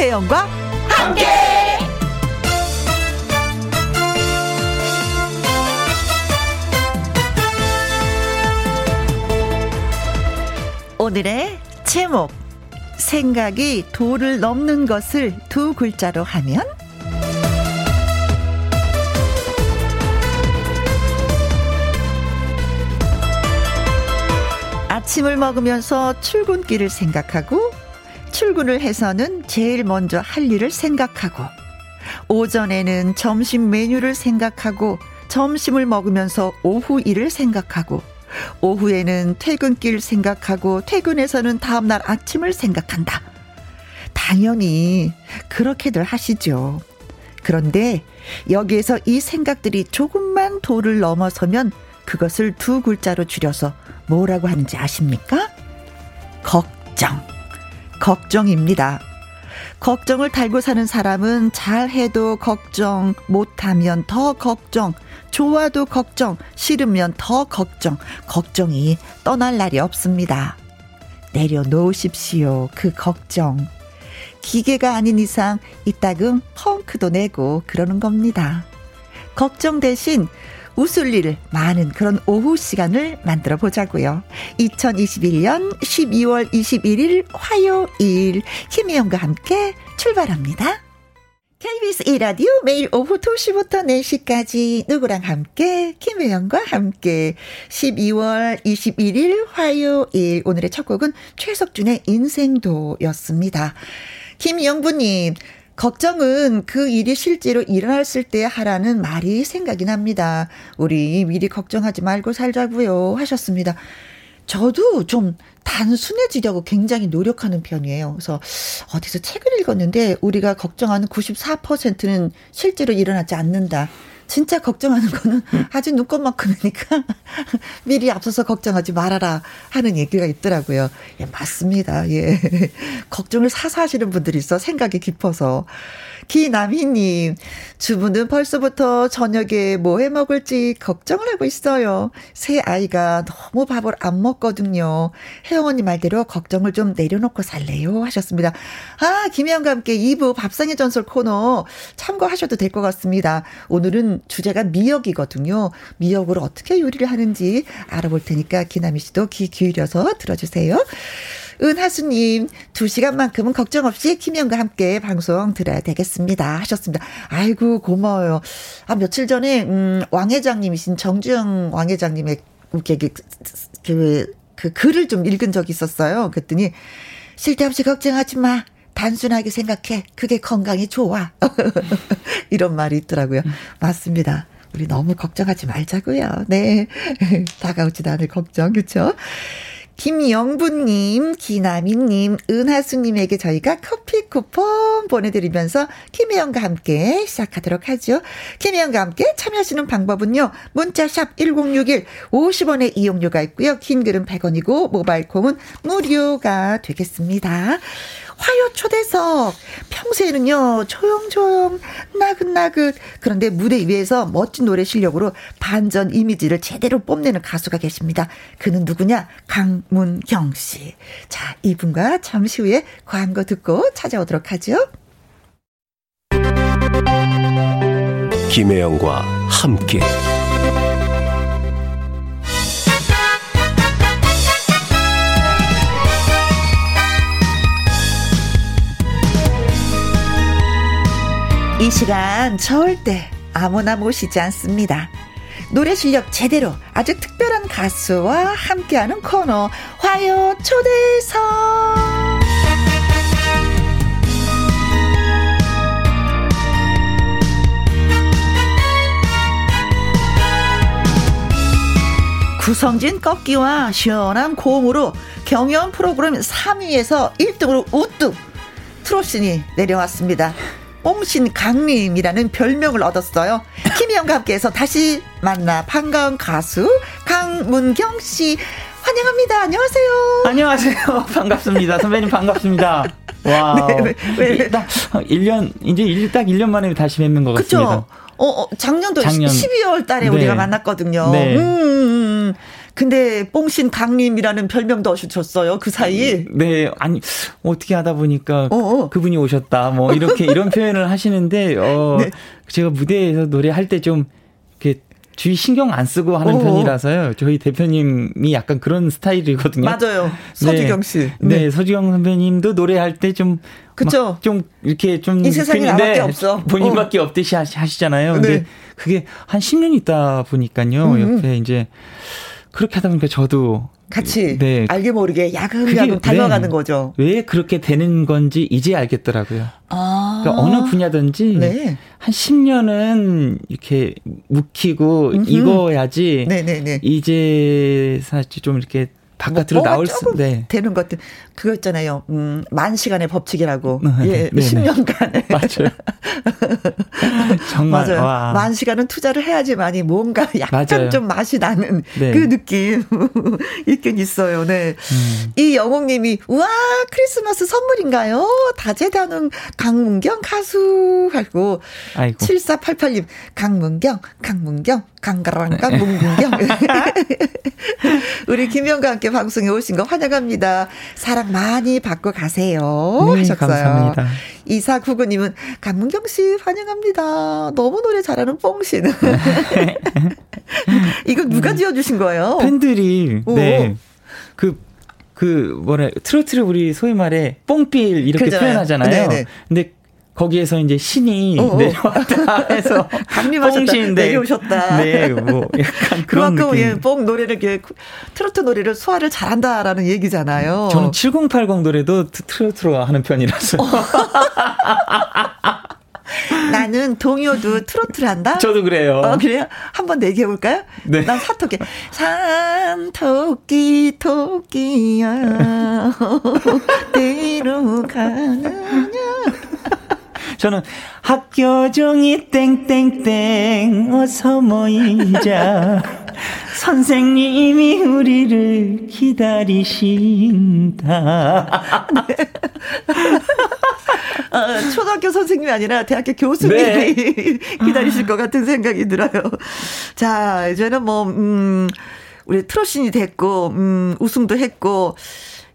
김혜영과 함께. 오늘의 제목, 생각이 도를 넘는 것을 두 글자로 하면? 아침을 먹으면서 출근길을 생각하고, 출근을 해서는 제일 먼저 할 일을 생각하고, 오전에는 점심 메뉴를 생각하고, 점심을 먹으면서 오후 일을 생각하고, 오후에는 퇴근길 생각하고, 퇴근해서는 다음날 아침을 생각한다. 당연히 그렇게들 하시죠. 그런데 여기에서 이 생각들이 조금만 도를 넘어서면 그것을 두 글자로 줄여서 뭐라고 하는지 아십니까? 걱정. 걱정입니다. 걱정을 달고 사는 사람은 잘해도 걱정, 못하면 더 걱정, 좋아도 걱정, 싫으면 더 걱정, 걱정이 떠날 날이 없습니다. 내려놓으십시오, 그 걱정. 기계가 아닌 이상 이따금 펑크도 내고 그러는 겁니다. 걱정 대신 웃을 일 많은 그런 오후 시간을 만들어 보자고요. 2021년 12월 21일 화요일, 김혜영과 함께 출발합니다. KBS E라디오 매일 오후 2시부터 4시까지 누구랑 함께, 김혜영과 함께. 12월 21일 화요일, 오늘의 첫 곡은 최석준의 인생도였습니다. 김영분님, 걱정은 그 일이 실제로 일어났을 때 하라는 말이 생각이 납니다. 우리 미리 걱정하지 말고 살자고요, 하셨습니다. 저도 좀 단순해지려고 굉장히 노력하는 편이에요. 그래서 어디서 책을 읽었는데 우리가 걱정하는 94%는 실제로 일어나지 않는다. 진짜 걱정하는 거는 아주 눈꽃만큼이니까 미리 앞서서 걱정하지 말아라 하는 얘기가 있더라고요. 예, 맞습니다. 예. 걱정을 사서 하시는 분들이 있어, 생각이 깊어서. 기남희님, 주부는 벌써부터 저녁에 뭐 해 먹을지 걱정을 하고 있어요. 새 아이가 너무 밥을 안 먹거든요. 혜영 언니 말대로 걱정을 좀 내려놓고 살래요, 하셨습니다. 아, 김혜영과 함께 2부 밥상의 전설 코너 참고하셔도 될 것 같습니다. 오늘은 주제가 미역이거든요. 미역을 어떻게 요리를 하는지 알아볼 테니까 기남이 씨도 귀 기울여서 들어주세요. 은하수님, 2시간만큼은 걱정 없이 김혜영과 함께 방송 들어야 되겠습니다, 하셨습니다. 아이고, 고마워요. 아, 며칠 전에 왕회장님이신 정주영 왕회장님의 그 글을 좀 읽은 적이 있었어요. 그랬더니 쓸데없이 걱정하지 마, 단순하게 생각해, 그게 건강에 좋아. 이런 말이 있더라고요. 맞습니다. 우리 너무 걱정하지 말자고요. 네. 다가오지도 않을 걱정, 그렇죠? 김영분님, 기남이님, 은하수님에게 저희가 커피 쿠폰 보내드리면서 김혜영과 함께 시작하도록 하죠. 김혜영과 함께 참여하시는 방법은요, 문자샵 1061, 50원의 이용료가 있고요, 긴 글은 100원이고 모바일콩은 무료가 되겠습니다. 화요 초대석, 평소에는요 조용조용 나긋나긋, 그런데 무대 위에서 멋진 노래 실력으로 반전 이미지를 제대로 뽐내는 가수가 계십니다. 그는 누구냐? 강문경 씨. 자, 이분과 잠시 후에 광고 듣고 찾아오도록 하죠. 김혜영과 함께. 이 시간 절대 아무나 모시지 않습니다. 노래 실력 제대로 아주 특별한 가수와 함께하는 코너, 화요 초대석. 구성진 꺾기와 시원한 고음으로 경연 프로그램 3위에서 1등으로 우뚝 트롯신이 내려왔습니다. 뽕신 강림이라는 별명을 얻었어요. 김혜영과 함께해서 다시 만나 반가운 가수 강문경 씨 환영합니다. 안녕하세요. 안녕하세요. 반갑습니다. 선배님 반갑습니다. 와, 네, 네. 딱 1년, 이제 딱 1년 만에 다시 뵙는 것 그쵸? 같습니다. 그렇죠. 작년도 12월 달에 네. 우리가 만났거든요. 네. 근데 뽕신 강림이라는 별명도 주셨어요. 그 사이. 네. 아니 어떻게 하다 보니까 그분이 오셨다. 뭐 이렇게 이런 표현을 하시는데 네. 제가 무대에서 노래할 때 좀 이렇게 주위 신경 안 쓰고 하는 편이라서요. 저희 대표님이 약간 그런 스타일이거든요. 맞아요. 서주경 씨. 네, 서주경 선배님도 노래할 때 좀 그쵸. 좀 이렇게 좀 이 세상에 나밖에 없어. 본인밖에 없듯이 하시잖아요. 네. 근데 그게 한 10년 있다 보니까요. 옆에 이제 그렇게 하다 보니까 저도 같이 네. 알게 모르게 야금야금 닮아가는 네. 거죠. 왜 그렇게 되는 건지 이제 알겠더라고요. 아. 그러니까 어느 분야든지 네. 한 10년은 이렇게 묵히고 익어야지 이제 사실 좀 이렇게 바깥으로 나올 수 네. 되는 것들 그거 있잖아요. 만 시간의 법칙이라고. 예, 10년간에. 맞아요. 정말 맞아요. 와. 만 시간은 투자를 해야지만이 뭔가 약간 맞아요. 좀 맛이 나는 네. 그 느낌 있긴 있어요. 네. 이 영웅님이 우와 크리스마스 선물인가요? 다재다능 강문경 가수 하고 7488님 강문경 강가랑강 문경 우리 김영과 함께 방송에 오신 거 환영합니다. 사랑 많이 받고 가세요. 네, 하셨어요. 감사합니다. 2499님은 강문경 씨 환영합니다. 너무 노래 잘하는 뽕신. 이거 누가 지어주신 거예요? 팬들이 네, 트로트를 우리 소위 말해 뽕필 이렇게 그렇잖아요. 표현하잖아요. 네네. 근데 거기에서 이제 신이 내려왔다 해서 강림하셨다 내려오셨다. 네, 뭐 약간 그런 그만큼 느낌. 예, 뽕 노래를 이렇게 트로트 노래를 소화를 잘한다라는 얘기잖아요. 저는 7080 노래도 트로트로 하는 편이라서. 나는 동요도 트로트를 한다. 저도 그래요. 그래요? 한번 얘기해 볼까요? 네. 난 사토끼. 산토끼 토끼야 데리러 가느냐. 저는 학교 종이 땡땡땡 어서 모이자 선생님이 우리를 기다리신다. 네. 초등학교 선생님이 아니라 대학교 교수님이 네. 기다리실 것 같은 생각이 들어요. 자, 이제는 우리 트롯신이 됐고 우승도 했고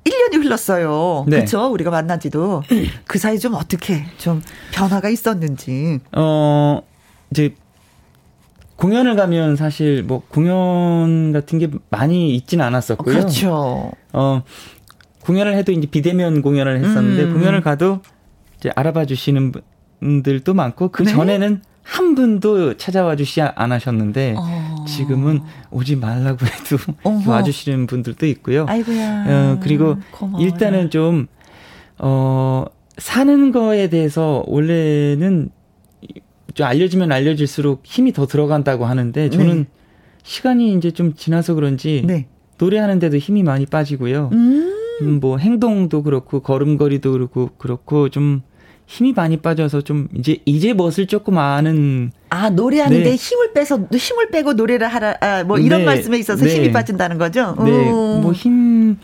1년이 흘렀어요. 네. 그렇죠? 우리가 만난 지도. 그 사이 좀 어떻게 좀 변화가 있었는지. 이제 공연을 가면 사실 뭐 공연 같은 게 많이 있진 않았었고요. 그렇죠. 공연을 해도 이제 비대면 공연을 했었는데 공연을 가도 이제 알아봐 주시는 분들도 많고 그 전에는 네? 한 분도 찾아와 주시지 않으셨는데 지금은 오지 말라고 해도 와주시는 분들도 있고요. 아이고야. 그리고 고마워요. 일단은 좀 사는 거에 대해서 원래는 좀 알려지면 알려질수록 힘이 더 들어간다고 하는데 저는 네. 시간이 이제 좀 지나서 그런지 네. 노래하는데도 힘이 많이 빠지고요. 뭐 행동도 그렇고 걸음걸이도 그렇고 좀 힘이 많이 빠져서 좀 이제 멋을 조금 아는 노래하는데 네. 힘을 빼고 노래를 하라 뭐 이런 네. 말씀에 있어서 네. 힘이 빠진다는 거죠. 네, 뭐 힘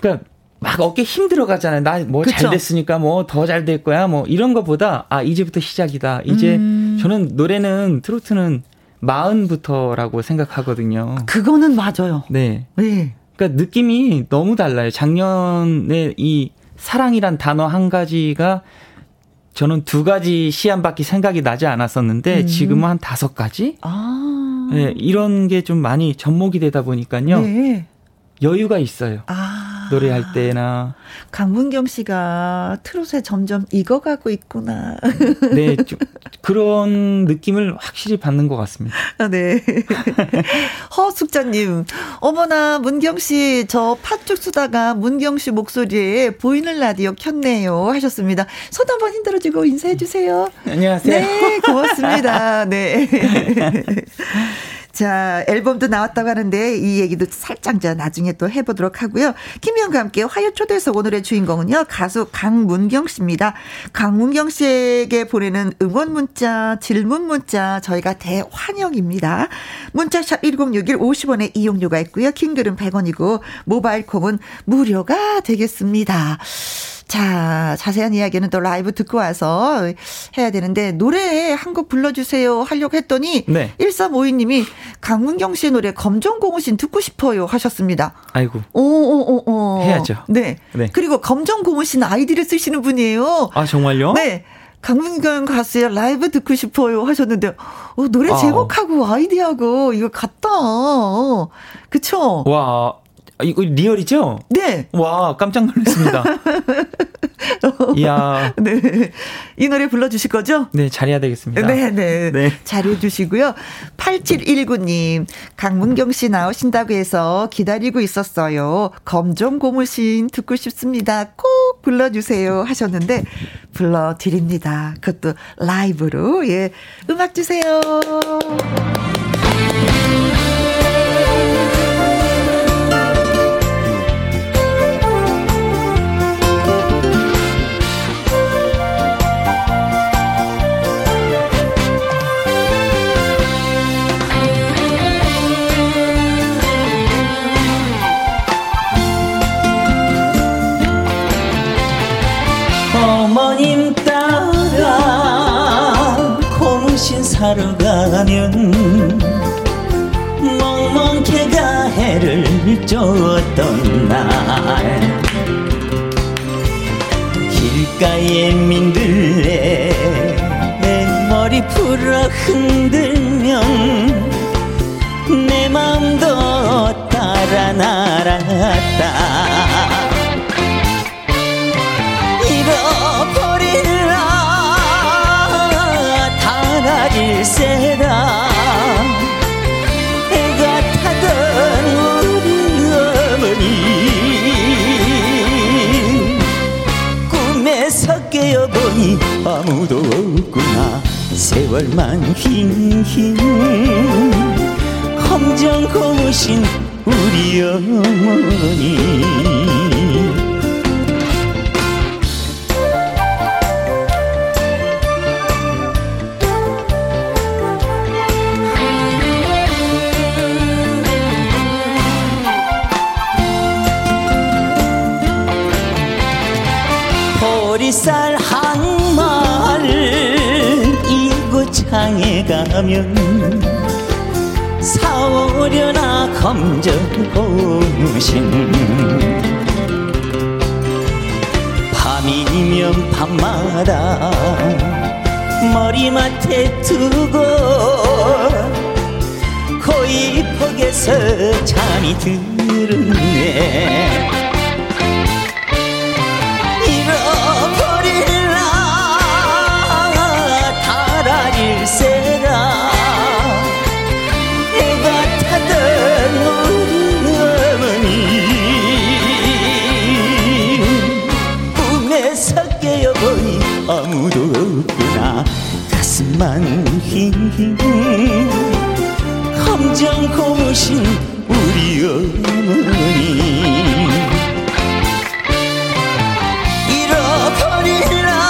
그러니까 막 어깨 힘 들어가잖아요. 나 뭐 잘 됐으니까 뭐 더 잘 될 거야 뭐 이런 거보다 이제부터 시작이다. 이제 저는 노래는 트로트는 마흔부터라고 생각하거든요. 그거는 맞아요. 네, 네. 그러니까 느낌이 너무 달라요. 작년에 이 사랑이란 단어 한 가지가 저는 2가지 시안밖에 생각이 나지 않았었는데 지금은 한 5가지? 네, 이런 게 좀 많이 접목이 되다 보니까요. 네. 여유가 있어요. 노래할 때나. 강문경 씨가 트롯에 점점 익어가고 있구나. 네. 좀 그런 느낌을 확실히 받는 것 같습니다. 네. 허숙자님. 어머나 문경 씨 저 팥죽 쓰다가 문경 씨 목소리에 보이는 라디오 켰네요 하셨습니다. 손 한번 흔들어주고 인사해 주세요. 안녕하세요. 네. 고맙습니다. 네. 자, 앨범도 나왔다고 하는데 이 얘기도 살짝 나중에 또 해보도록 하고요. 김혜영과 함께 화요 초대석 오늘의 주인공은요. 가수 강문경 씨입니다. 강문경 씨에게 보내는 응원 문자, 질문 문자 저희가 대환영입니다. 문자샵 1061 50원에 이용료가 있고요. 킹글은 100원이고 모바일 콩은 무료가 되겠습니다. 자, 자세한 이야기는 또 라이브 듣고 와서 해야 되는데 노래 한 곡 불러주세요 하려고 했더니 네. 1352님이 강문경 씨의 노래 검정고무신 듣고 싶어요 하셨습니다. 아이고. 오오오오. 해야죠. 네. 네. 그리고 검정고무신 아이디를 쓰시는 분이에요. 아, 정말요? 네. 강문경 가수의 라이브 듣고 싶어요 하셨는데 노래 제목하고 아이디하고 이거 같다. 그쵸? 와. 이거 리얼이죠? 네. 와, 깜짝 놀랐습니다. 이야. 네. 이 노래 불러주실 거죠? 네, 잘해야 되겠습니다. 네네. 네. 잘해주시고요. 8719님, 강문경 씨 나오신다고 해서 기다리고 있었어요. 검정고무신 듣고 싶습니다. 꼭 불러주세요. 하셨는데, 불러드립니다. 그것도 라이브로. 예. 음악 주세요. 어머님 따라 고무신 사러 가면 멍멍개가 해를 쫓던 날 길가에 민들레 내 머리 풀어 흔들면 내 맘도 따라 날아갔다 버릴라 달아질세라 애가 타던 우리 어머니 꿈에서 깨어보니 아무도 없구나 세월만 흰흰 검정 고무신 우리 어머니 쌀 항마을 이고 창에 가면 사오려나 검정고무신 밤이면 밤마다 머리맡에 두고 고이 폭에서 잠이 들었네 세라 내가 타던 우리 어머니 꿈에서 깨어보니 아무도 없구나 가슴만 흰흰 검정 고무신 우리 어머니 잃어버리라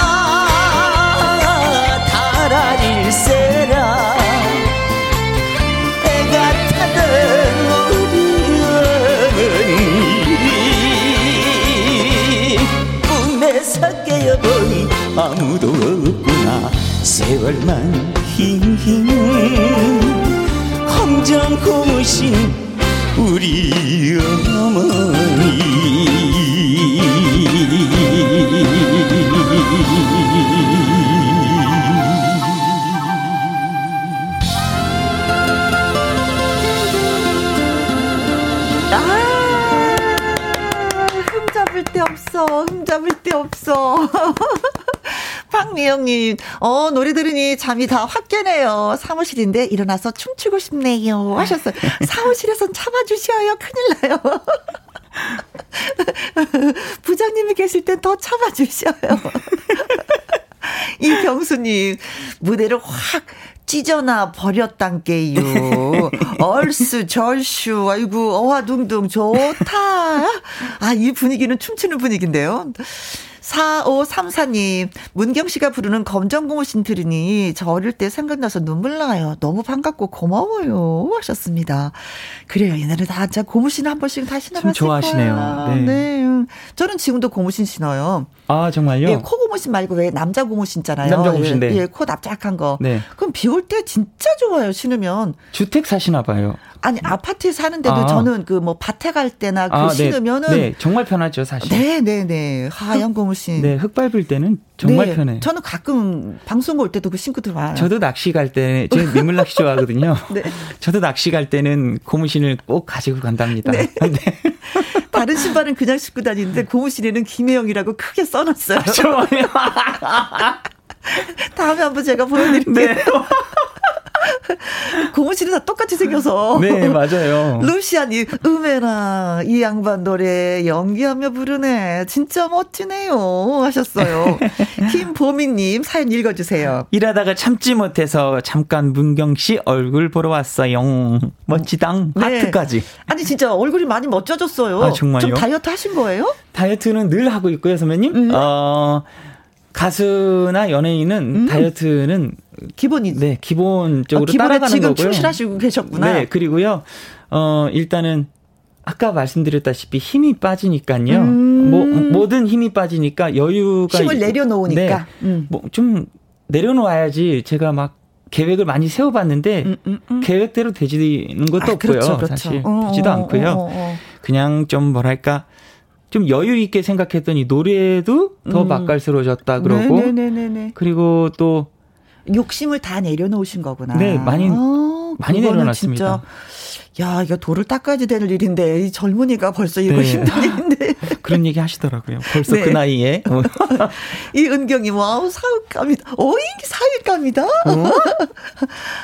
달아질세라 애가 타던 우리 어머니 꿈에서 깨어보니 아무도 없구나 세월만 흰흰 검정 고무신 우리 어머니 흠잡을 데 없어. 박미영님, 노래 들으니 잠이 다 확 깨네요. 사무실인데 일어나서 춤추고 싶네요. 하셨어요. 사무실에선 참아주셔요. 큰일 나요. 부장님이 계실 땐 더 참아주셔요. 이경수님, 무대를 확 찢어나 버렸단게요. 얼쑤 절쑤 아이고 어화둥둥 좋다. 아, 이 분위기는 춤추는 분위기인데요. 4534님, 문경 씨가 부르는 검정고무신 들으니 저 어릴 때 생각나서 눈물 나요. 너무 반갑고 고마워요. 하셨습니다. 그래요. 옛날에 다 진짜 고무신 한 번씩 다 신어봤을 좋아하시네요. 거야. 네. 네. 저는 지금도 고무신 신어요. 아, 정말요? 예, 코 고무신 말고 왜 남자 고무신 있잖아요. 남자 고무신, 네. 예, 코 납작한 거. 네. 그럼 비 올 때 진짜 좋아요. 신으면. 주택 사시나 봐요. 아니, 아파트에 사는데도 아. 저는 그 뭐 밭에 갈 때나 그 아, 신으면은. 네. 네, 정말 편하죠, 사실. 네네네. 하얀 고무신. 네, 흙 밟을 때는 정말 네, 편해요. 저는 가끔 방송 올 때도 그 신고 들어와요. 저도 낚시 갈 때, 저는 민물 낚시 좋아하거든요. 네. 저도 낚시 갈 때는 고무신을 꼭 가지고 간답니다. 네. 네. 다른 신발은 그냥 신고 다니는데 고무신에는 김혜영이라고 크게 써놨어요. 아, 좋아요. 다음에 한번 제가 보여드릴게요. 네. 고무신이 다 똑같이 생겨서. 네, 맞아요. 루시안이 음해라 이 양반 노래 연기하며 부르네. 진짜 멋지네요. 하셨어요. 김보미님 사연 읽어주세요. 일하다가 참지 못해서 잠깐 문경 씨 얼굴 보러 왔어요. 멋지당. 네. 하트까지. 아니 진짜 얼굴이 많이 멋져졌어요. 아, 정말요? 좀 다이어트 하신 거예요? 다이어트는 늘 하고 있고요, 선배님. 가수나 연예인은 다이어트는 기본이 네 기본적으로 따라가는 지금 거고요. 지금 충실하시고 계셨구나. 네 그리고요 일단은 아까 말씀드렸다시피 힘이 빠지니까요. 뭐든 힘이 빠지니까 여유가 힘을 내려놓으니까 네, 뭐 좀 내려놓아야지. 제가 막 계획을 많이 세워봤는데 계획대로 되지는 것도 아, 없고요. 그렇죠, 그렇죠. 사실 되지도 않고요. 그냥 좀 뭐랄까. 좀 여유 있게 생각했더니 노래도 더 맛깔스러워졌다 그러고 네네네네. 그리고 또 욕심을 다 내려놓으신 거구나. 네 많이 많이 내려놨습니다. 진짜, 야 이거 도를 닦아야지 되는 일인데 이 젊은이가 벌써 이거 네. 힘든 일인데 그런 얘기 하시더라고요. 벌써 네. 그 나이에 이 은경이 와우 사육감이다. 오잉 사육감이다.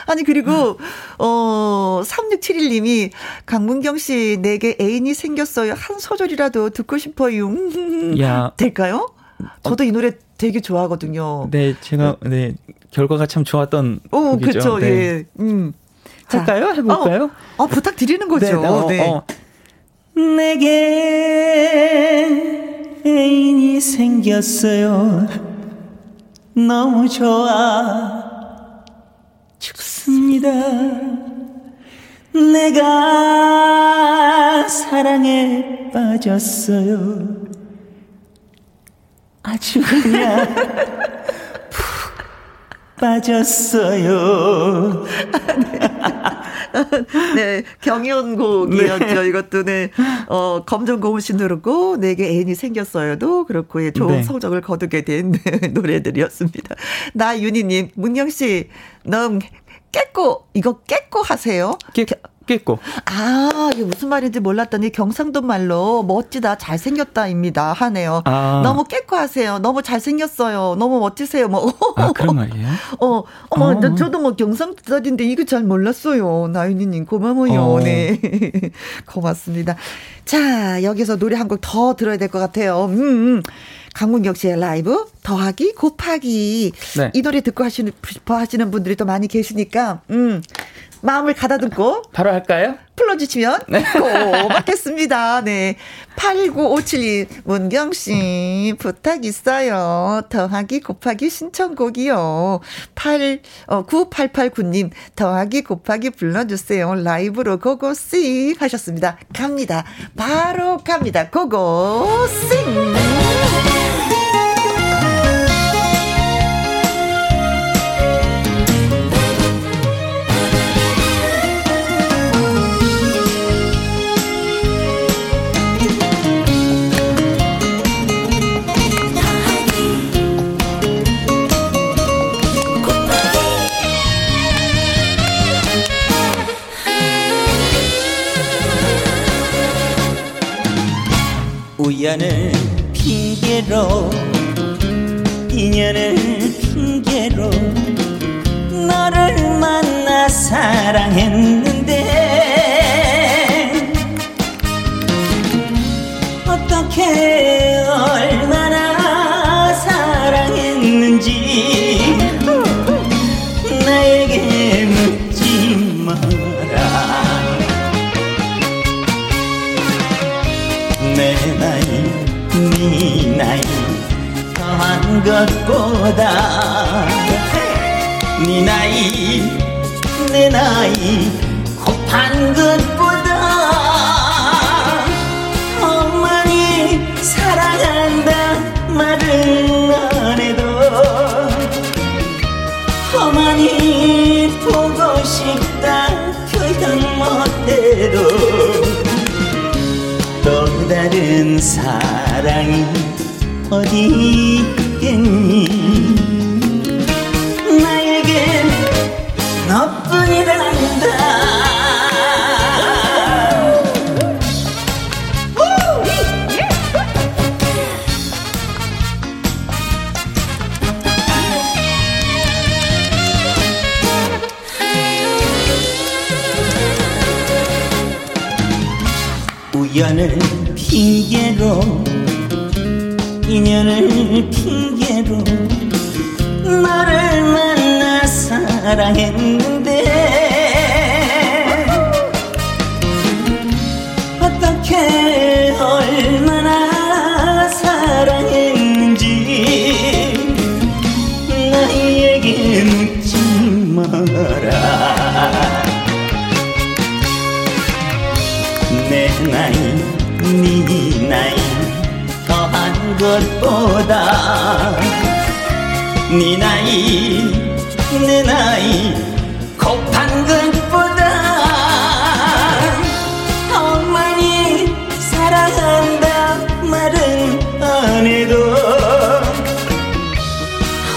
아니 그리고 3671님이 강문경 씨 내게 애인이 생겼어요. 한 소절이라도 듣고 싶어요. 야. 될까요? 저도 이 노래 되게 좋아하거든요. 네 제가 네 결과가 참 좋았던 곡이죠. 그렇죠. 네. 예. 할까요? 해볼까요? 부탁드리는 거죠. 네, 네. 내게 애인이 생겼어요. 너무 좋아 죽습니다. 내가 사랑에 빠졌어요. 아주 그냥 푹 빠졌어요. 네, 경연곡이었죠. 네. 이것도 네, 검정 고무신 누르고 내게 애인이 생겼어요도 그렇고 예, 좋은 네. 성적을 거두게 된 노래들이었습니다. 나윤희님, 문경 씨, 넌 깨꼬 이거 깨꼬 하세요? 깨꼬. 아, 이게 무슨 말인지 몰랐더니 경상도 말로 멋지다, 잘생겼다입니다. 하네요. 아. 너무 깨꼬 하세요. 너무 잘생겼어요. 너무 멋지세요. 뭐. 아, 그런 말이에요? 저도 뭐 경상도인데 이거 잘 몰랐어요. 나윤이님 고마워요. 네. 고맙습니다. 자, 여기서 노래 한 곡 더 들어야 될 것 같아요. 강문경 씨의 라이브 더하기 곱하기. 네. 이 노래 듣고 싶어 하시는 분들이 또 많이 계시니까 마음을 가다듬고 바로 할까요? 풀어주시면 고맙겠습니다. 네, 89572 문경 씨 부탁 있어요. 더하기 곱하기 신청곡이요. 9889님 더하기 곱하기 불러주세요. 라이브로 고고싱 하셨습니다. 갑니다. 바로 갑니다. 고고싱. 우연을 핑계로 인연을 핑계로 너를 만나 사랑했는데 어떻게 얼마나 사랑했는지 나에게 묻지 마라. 내 나이 네 나이 거다. 네 나이 내 나이 곱한 것보다 엄마니 사랑한다 말은 안 해도 어머니 보고 싶다 표현 못해도 또 다른 사랑이 어디 있겠니. 나에겐 너뿐이란다. 우연을 핑계로 인연을 핑계로 너를 만나 사랑했는데 어떻게 얼마나 사랑했는지 나에게 묻지 마라. 내 나이 네 나이 더한 것보다 네 나이 내 나이 곱한 것보다 엄마니 사랑한다 말은 안 해도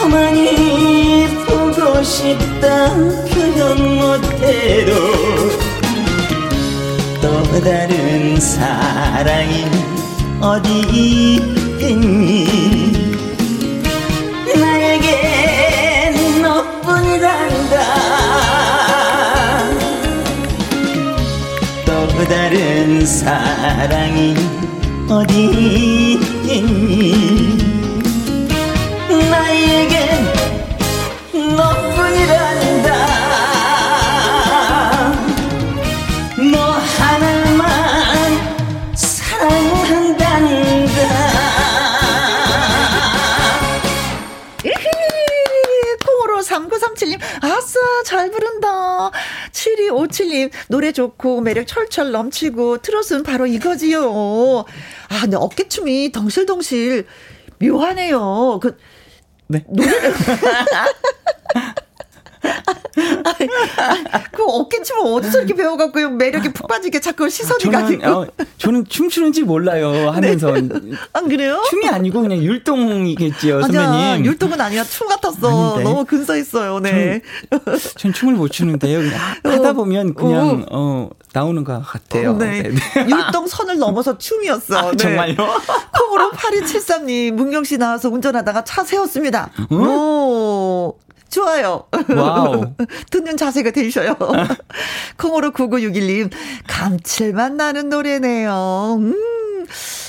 어머니 보고 싶다 표현 못해도 또 다른 사랑이 어디 있겠니. 나에겐 너뿐이란다. 또 다른 사랑이 어디 있겠니. 나에겐 너뿐이란다. 아싸 잘 부른다. 7257님 노래 좋고 매력 철철 넘치고 트롯은 바로 이거지요. 아 근데 어깨춤이 덩실덩실 묘하네요. 그 네. 노래 그 어깨춤은 어디서 이렇게 배워갖고요. 매력이 푹 빠지게 자꾸 시선이 가지고. 저는 춤추는지 몰라요 하면서. 네. 안 그래요? 춤이 아니고 그냥 율동이겠지요 선배님. 아니야, 율동은 아니야. 춤 같았어. 아닌데. 너무 근사했어요. 네. 전 춤을 못 추는데요. 하다 보면 그냥 나오는 것 같아요. 네. 네. 율동 선을 넘어서 춤이었어. 아, 네. 정말요? 콩으로 8273님 문경 씨 나와서 운전하다가 차 세웠습니다. 오. 좋아요. 와우. 듣는 자세가 되셔요. 콩으로 99612님 감칠맛 나는 노래네요.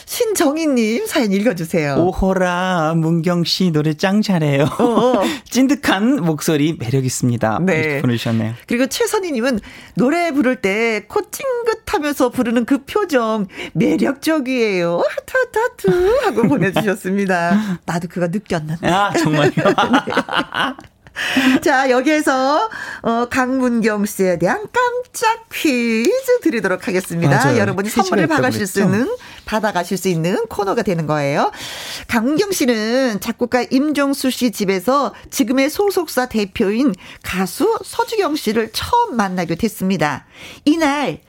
신정희님 사연 읽어주세요. 오호라 문경씨 노래 짱 잘해요. 찐득한 목소리 매력 있습니다. 네. 보내주셨네요. 그리고 최선희님은 노래 부를 때 코 찡긋하면서 부르는 그 표정 매력적이에요. 하트 하트 하트 하고 보내주셨습니다. 나도 그거 느꼈는데. 아 정말요? 네. 자 여기에서 강문경 씨에 대한 깜짝 퀴즈 드리도록 하겠습니다. 맞아요. 여러분이 선물을 받아가실 수 있는 코너가 되는 거예요. 강문경 씨는 작곡가 임종수 씨 집에서 지금의 소속사 대표인 가수 서주경 씨를 처음 만나게 됐습니다. 이날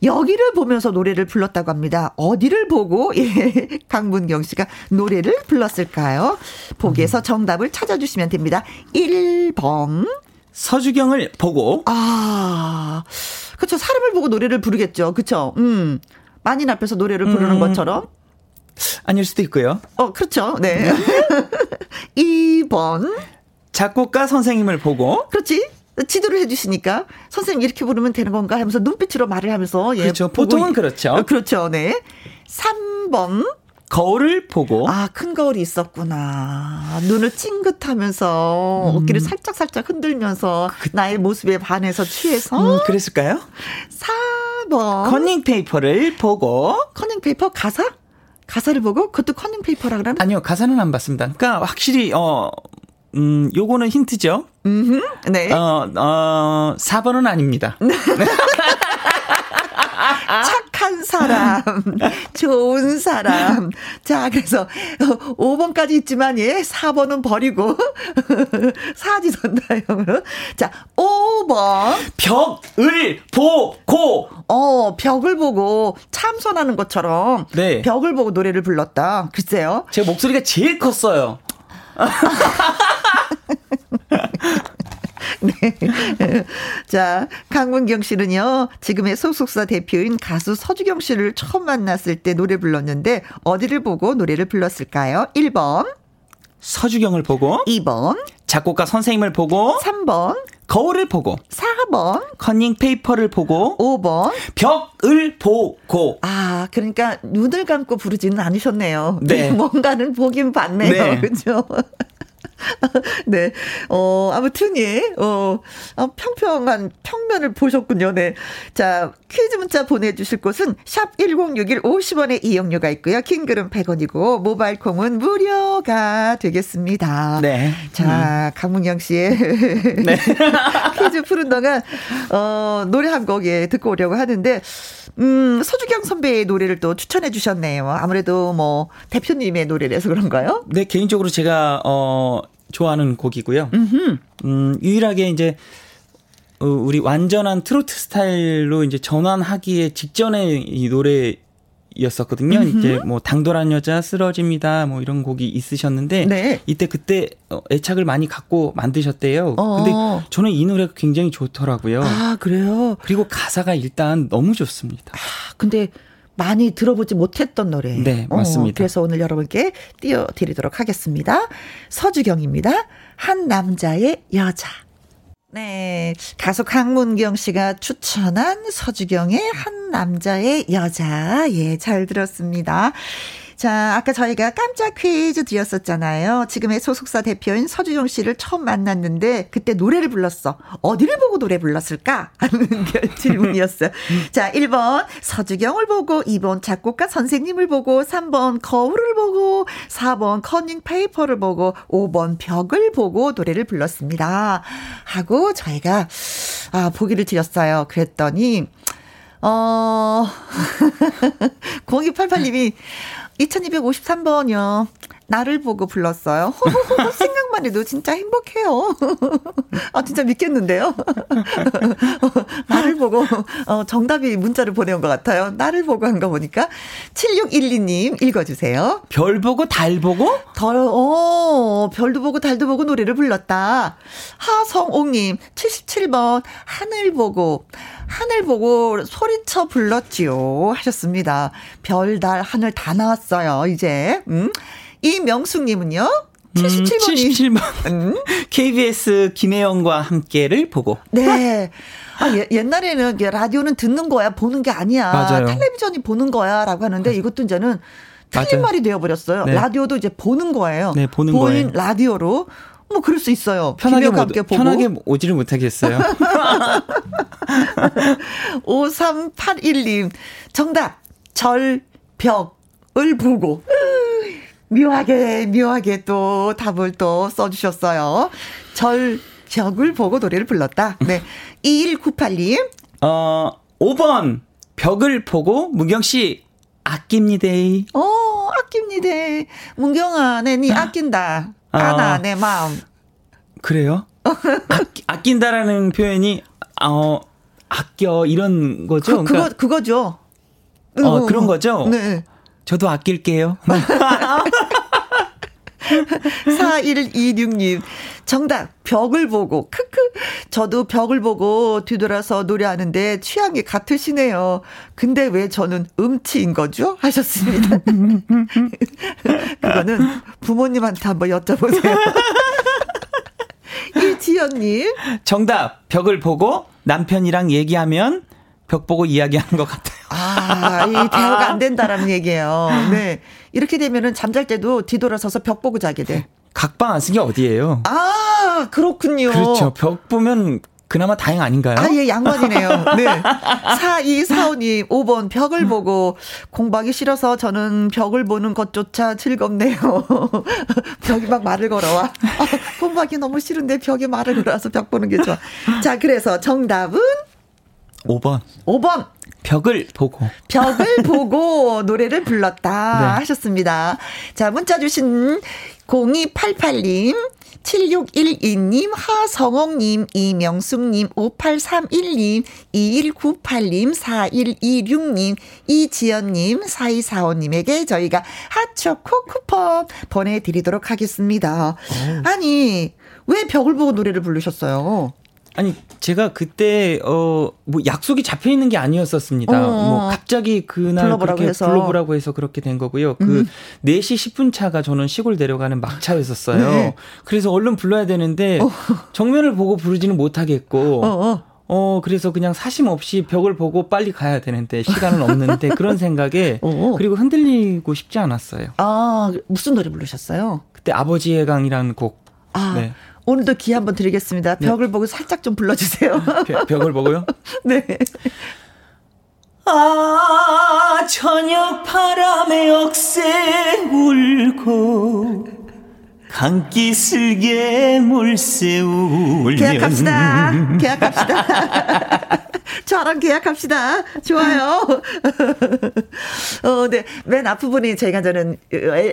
여기를 보면서 노래를 불렀다고 합니다. 어디를 보고 예, 강문경 씨가 노래를 불렀을까요? 보기에서 정답을 찾아주시면 됩니다. 1번 서주경을 보고. 아 그렇죠. 사람을 보고 노래를 부르겠죠. 그렇죠. 만인 앞에서 노래를 부르는 것처럼. 아닐 수도 있고요. 그렇죠. 네. 2번 작곡가 선생님을 보고. 그렇지. 지도를 해주시니까 선생님 이렇게 부르면 되는 건가 하면서 눈빛으로 말을 하면서 예, 그렇죠. 보통은 그렇죠. 그렇죠. 네. 3번 거울을 보고. 아, 큰 거울이 있었구나. 눈을 찡긋하면서 어깨를 살짝살짝 흔들면서 나의 모습에 반해서 취해서 그랬을까요? 4번 커닝 페이퍼를 보고. 커닝 페이퍼 가사? 가사를 보고 그것도 컨닝 페이퍼라 그러면? 아니요, 가사는 안 봤습니다. 그러니까 확실히 요거는 힌트죠. 네. 4번은 아닙니다. 착한 사람, 좋은 사람. 자, 그래서 5번까지 있지만, 예, 4번은 버리고, 사지선다형으로. 자, 5번. 벽을 보고. 벽을 보고 참선하는 것처럼. 네. 벽을 보고 노래를 불렀다. 글쎄요. 제 목소리가 제일 컸어요. 네. 자, 강문경 씨는요, 지금의 소속사 대표인 가수 서주경 씨를 처음 만났을 때 노래 불렀는데, 어디를 보고 노래를 불렀을까요? 1번. 서주경을 보고. 2번. 작곡가 선생님을 보고. 3번. 거울을 보고. 4번. 컨닝 페이퍼를 보고. 5번. 벽을 보고. 아, 그러니까 눈을 감고 부르지는 않으셨네요. 네. 뭔가는 보긴 봤네요. 네. 그죠? 네, 아무튼, 예, 평평한 평면을 보셨군요. 네. 자, 퀴즈 문자 보내주실 곳은 샵1061 50원의 이용료가 있고요. 킹글은 100원이고, 모바일 콩은 무료가 되겠습니다. 네. 자, 강문경 씨의 네. 퀴즈 푸른 동안, 노래 한 곡, 예, 듣고 오려고 하는데, 서주경 선배의 노래를 또 추천해 주셨네요. 아무래도 뭐, 대표님의 노래라서 그런가요? 네, 개인적으로 제가, 좋아하는 곡이고요. 유일하게 이제 우리 완전한 트로트 스타일로 이제 전환하기에 직전의 이 노래였었거든요. 이제 뭐 당돌한 여자 쓰러집니다. 뭐 이런 곡이 있으셨는데 네. 이때 그때 애착을 많이 갖고 만드셨대요. 근데 저는 이 노래가 굉장히 좋더라고요. 아, 그래요? 그리고 가사가 일단 너무 좋습니다. 아, 근데 많이 들어보지 못했던 노래. 네, 맞습니다. 그래서 오늘 여러분께 띄워드리도록 하겠습니다. 서주경입니다. 한 남자의 여자. 네, 가수 강문경 씨가 추천한 서주경의 한 남자의 여자. 예, 잘 들었습니다. 자, 아까 저희가 깜짝 퀴즈 드렸었잖아요. 지금의 소속사 대표인 서주경 씨를 처음 만났는데 그때 노래를 불렀어. 어디를 보고 노래 불렀을까? 하는 질문이었어요. 자, 1번 서주경을 보고, 2번 작곡가 선생님을 보고, 3번 거울을 보고, 4번 커닝 페이퍼를 보고, 5번 벽을 보고 노래를 불렀습니다. 하고 저희가 보기를 드렸어요. 그랬더니 0288님이 2253번이요. 나를 보고 불렀어요. 호호호호, 생각만 해도 진짜 행복해요. 아, 진짜 믿겠는데요. 나를 보고 정답이 문자를 보내온 것 같아요. 나를 보고 한 거 보니까. 7612님 읽어주세요. 별 보고 달 보고? 별도 보고 달도 보고 노래를 불렀다. 하성옥님 77번 하늘 보고 소리쳐 불렀지요 하셨습니다. 별, 달, 하늘 다 나왔어요 이제. 이명숙님은요 77번이. KBS 김혜영과 함께를 보고. 네. 아, 옛날에는 라디오는 듣는 거야, 보는 게 아니야. 맞아요. 텔레비전이 보는 거야라고 하는데 이것도 이제는 틀린 말이 되어버렸어요. 네. 라디오도 이제 보는 거예요. 네, 보는 거예요. 라디오로. 뭐 그럴 수 있어요. 편하게 오지를 못하겠어요. 5381님 정답. 절벽을 보고. 묘하게 또 답을 또 써주셨어요. 절벽을 보고 노래를 불렀다. 네. 2198님 5번 벽을 보고 문경씨 아낍니데이. 아낍니데이. 문경아, 내 니 아낀다. 아나, 내 마음. 그래요? 아낀다라는 표현이, 아껴, 이런 거죠? 그러니까, 그거죠. 그런 거죠? 네. 저도 아낄게요. 4126님. 정답, 벽을 보고, 크크. 저도 벽을 보고 뒤돌아서 노래하는데 취향이 같으시네요. 근데 왜 저는 음치인 거죠? 하셨습니다. 그거는 부모님한테 한번 여쭤보세요. 이지연님. 정답, 벽을 보고 남편이랑 얘기하면 벽 보고 이야기하는 것 같아요. 아, 이 대화가 안 된다라는 얘기예요. 네. 이렇게 되면은 잠잘 때도 뒤돌아서서 벽 보고 자게 돼. 각방 안 쓴 게 어디예요? 아, 그렇군요. 그렇죠. 벽 보면 그나마 다행 아닌가요? 아, 예, 양반이네요. 네. 4245님, 5번 벽을 보고 공부하기 싫어서 저는 벽을 보는 것조차 즐겁네요. 벽이 막 말을 걸어와. 공부하기 너무 싫은데 벽에 말을 걸어와서 벽 보는 게 좋아. 자, 그래서 정답은? 5번. 5번. 벽을 보고. 벽을 보고 노래를 불렀다. 네. 하셨습니다. 자, 문자 주신 0288님. 7612님, 하성옥님, 이명숙님, 5831님, 2198님, 4126님, 이지연님, 4245님에게 저희가 핫초코 쿠폰 보내드리도록 하겠습니다. 오. 아니, 왜 벽을 보고 노래를 부르셨어요? 아니, 제가 그때, 뭐, 약속이 잡혀 있는 게 아니었었습니다. 뭐, 갑자기 그날 불러보라고 해서. 불러보라고 해서 그렇게 된 거고요. 그 4시 10분 차가 저는 시골 내려가는 막차였었어요. 네. 그래서 얼른 불러야 되는데, 정면을 보고 부르지는 못하겠고, 그래서 그냥 사심 없이 벽을 보고 빨리 가야 되는데, 시간은 없는데, 그런 생각에, 그리고 흔들리고 싶지 않았어요. 아, 무슨 노래 부르셨어요? 그때 아버지의 강이라는 곡. 아. 네. 오늘도 기회 한번 드리겠습니다. 벽을 보고 살짝 좀 불러주세요. 벽을 보고요? 네. 아, 저녁 바람에 억새 울고 강기 슬게 물새 울면 계약합시다. 저랑 계약합시다. 좋아요. 네. 맨 앞부분이 저희가 저는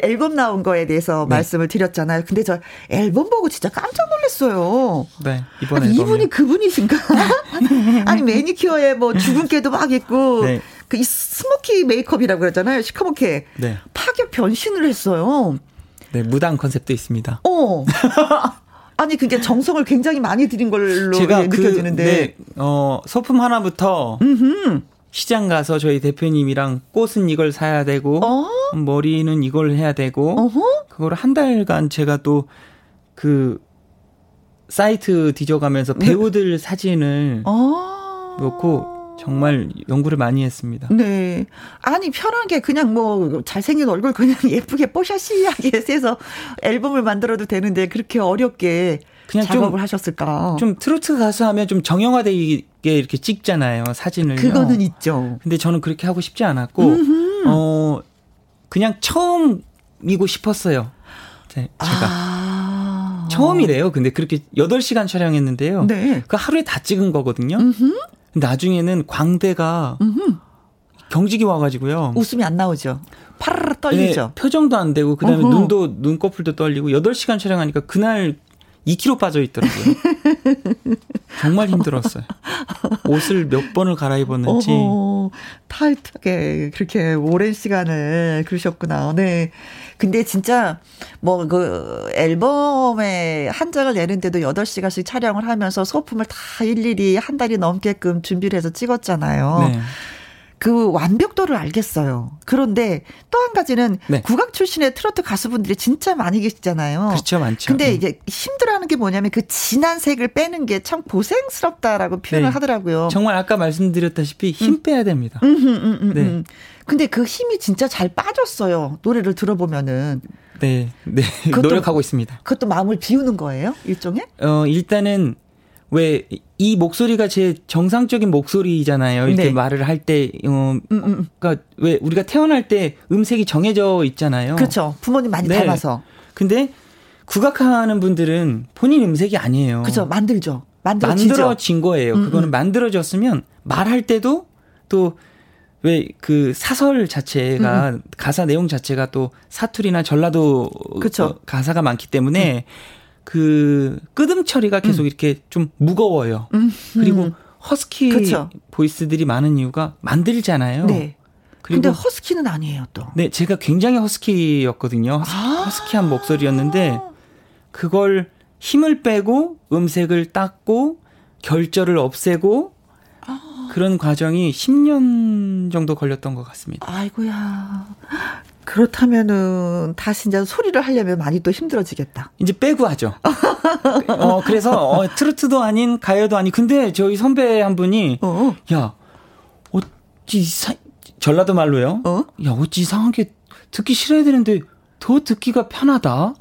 앨범 나온 거에 대해서 말씀을 드렸잖아요. 근데 저 앨범 보고 진짜 깜짝 놀랐어요. 네. 이번 아니, 이분이 그분이신가? 아니, 매니큐어에 뭐 주근깨도 막 있고. 네. 그 이 스모키 메이크업이라고 그랬잖아요. 시커멓게. 네. 파격 변신을 했어요. 네. 무당 컨셉도 있습니다. 아니, 그게 정성을 굉장히 많이 들인 걸로 제가 느껴지는데. 네, 소품 하나부터 시장 가서 저희 대표님이랑 꽃은 이걸 사야 되고, 머리는 이걸 해야 되고, 그걸 한 달간 제가 또 그 사이트 뒤져가면서 배우들 사진을 놓고 정말 연구를 많이 했습니다. 네. 아니, 편하게 그냥 뭐 잘생긴 얼굴 그냥 예쁘게 뽀샤시하게 해서 앨범을 만들어도 되는데 그렇게 어렵게 그냥 작업을 좀, 하셨을까. 좀 트로트 가수 하면 좀 정형화되게 이렇게 찍잖아요, 사진을. 그거는 있죠. 근데 저는 그렇게 하고 싶지 않았고 그냥 처음이고 싶었어요. 제가. 처음이래요. 근데 그렇게 8시간 촬영했는데요. 네. 그 하루에 다 찍은 거거든요. 나중에는 광대가 경직이 와가지고요. 웃음이 안 나오죠. 파르르 떨리죠. 네, 표정도 안 되고 그다음에 눈도 눈꺼풀도 떨리고 8시간 촬영하니까 그날 2kg 빠져있더라고요. 정말 힘들었어요. 옷을 몇 번을 갈아입었는지. 타이트하게 그렇게 오랜 시간을 그러셨구나. 네. 근데 진짜 뭐 그 앨범에 한 장을 내는데도 8시간씩 촬영을 하면서 소품을 다 일일이 한 달이 넘게끔 준비를 해서 찍었잖아요. 네. 그 완벽도를 알겠어요. 그런데 또 한 가지는 국악 출신의 트로트 가수분들이 진짜 많이 계시잖아요. 그렇죠, 많죠. 근데 이제 힘들어하는 게 뭐냐면 그 진한 색을 빼는 게 참 고생스럽다라고 표현을 하더라고요. 정말 아까 말씀드렸다시피 힘 빼야 됩니다. 근데 그 힘이 진짜 잘 빠졌어요. 노래를 들어보면은. 네, 네. 그것도, 노력하고 있습니다. 그것도 마음을 비우는 거예요, 일종의? 일단은. 왜 이 목소리가 제 정상적인 목소리잖아요. 이렇게 말을 할 때 그러니까 왜 우리가 태어날 때 음색이 정해져 있잖아요. 그렇죠. 부모님 많이 닮아서. 근데 국악하는 분들은 본인 음색이 아니에요. 그렇죠. 만들죠. 만들어진 거예요. 그거는 만들어졌으면 말할 때도 또 왜 그 사설 자체가 가사 내용 자체가 또 사투리나 전라도 가사가 많기 때문에 그 끄듬 처리가 계속 이렇게 좀 무거워요. 그리고 허스키 보이스들이 많은 이유가 만들잖아요. 네. 그런데 허스키는 아니에요 또. 네, 제가 굉장히 허스키였거든요. 허스키한 목소리였는데 그걸 힘을 빼고 음색을 닦고 결절을 없애고 그런 과정이 10년 정도 걸렸던 것 같습니다. 아이고야. 그렇다면은 다시 이제 소리를 하려면 많이 또 힘들어지겠다. 이제 빼고 하죠. 그래서 트로트도 아닌 가요도 아닌. 근데 저희 선배 한 분이 야 어찌 전라도 말로요. 야 어찌 이상하게 듣기 싫어야 되는데 더 듣기가 편하다.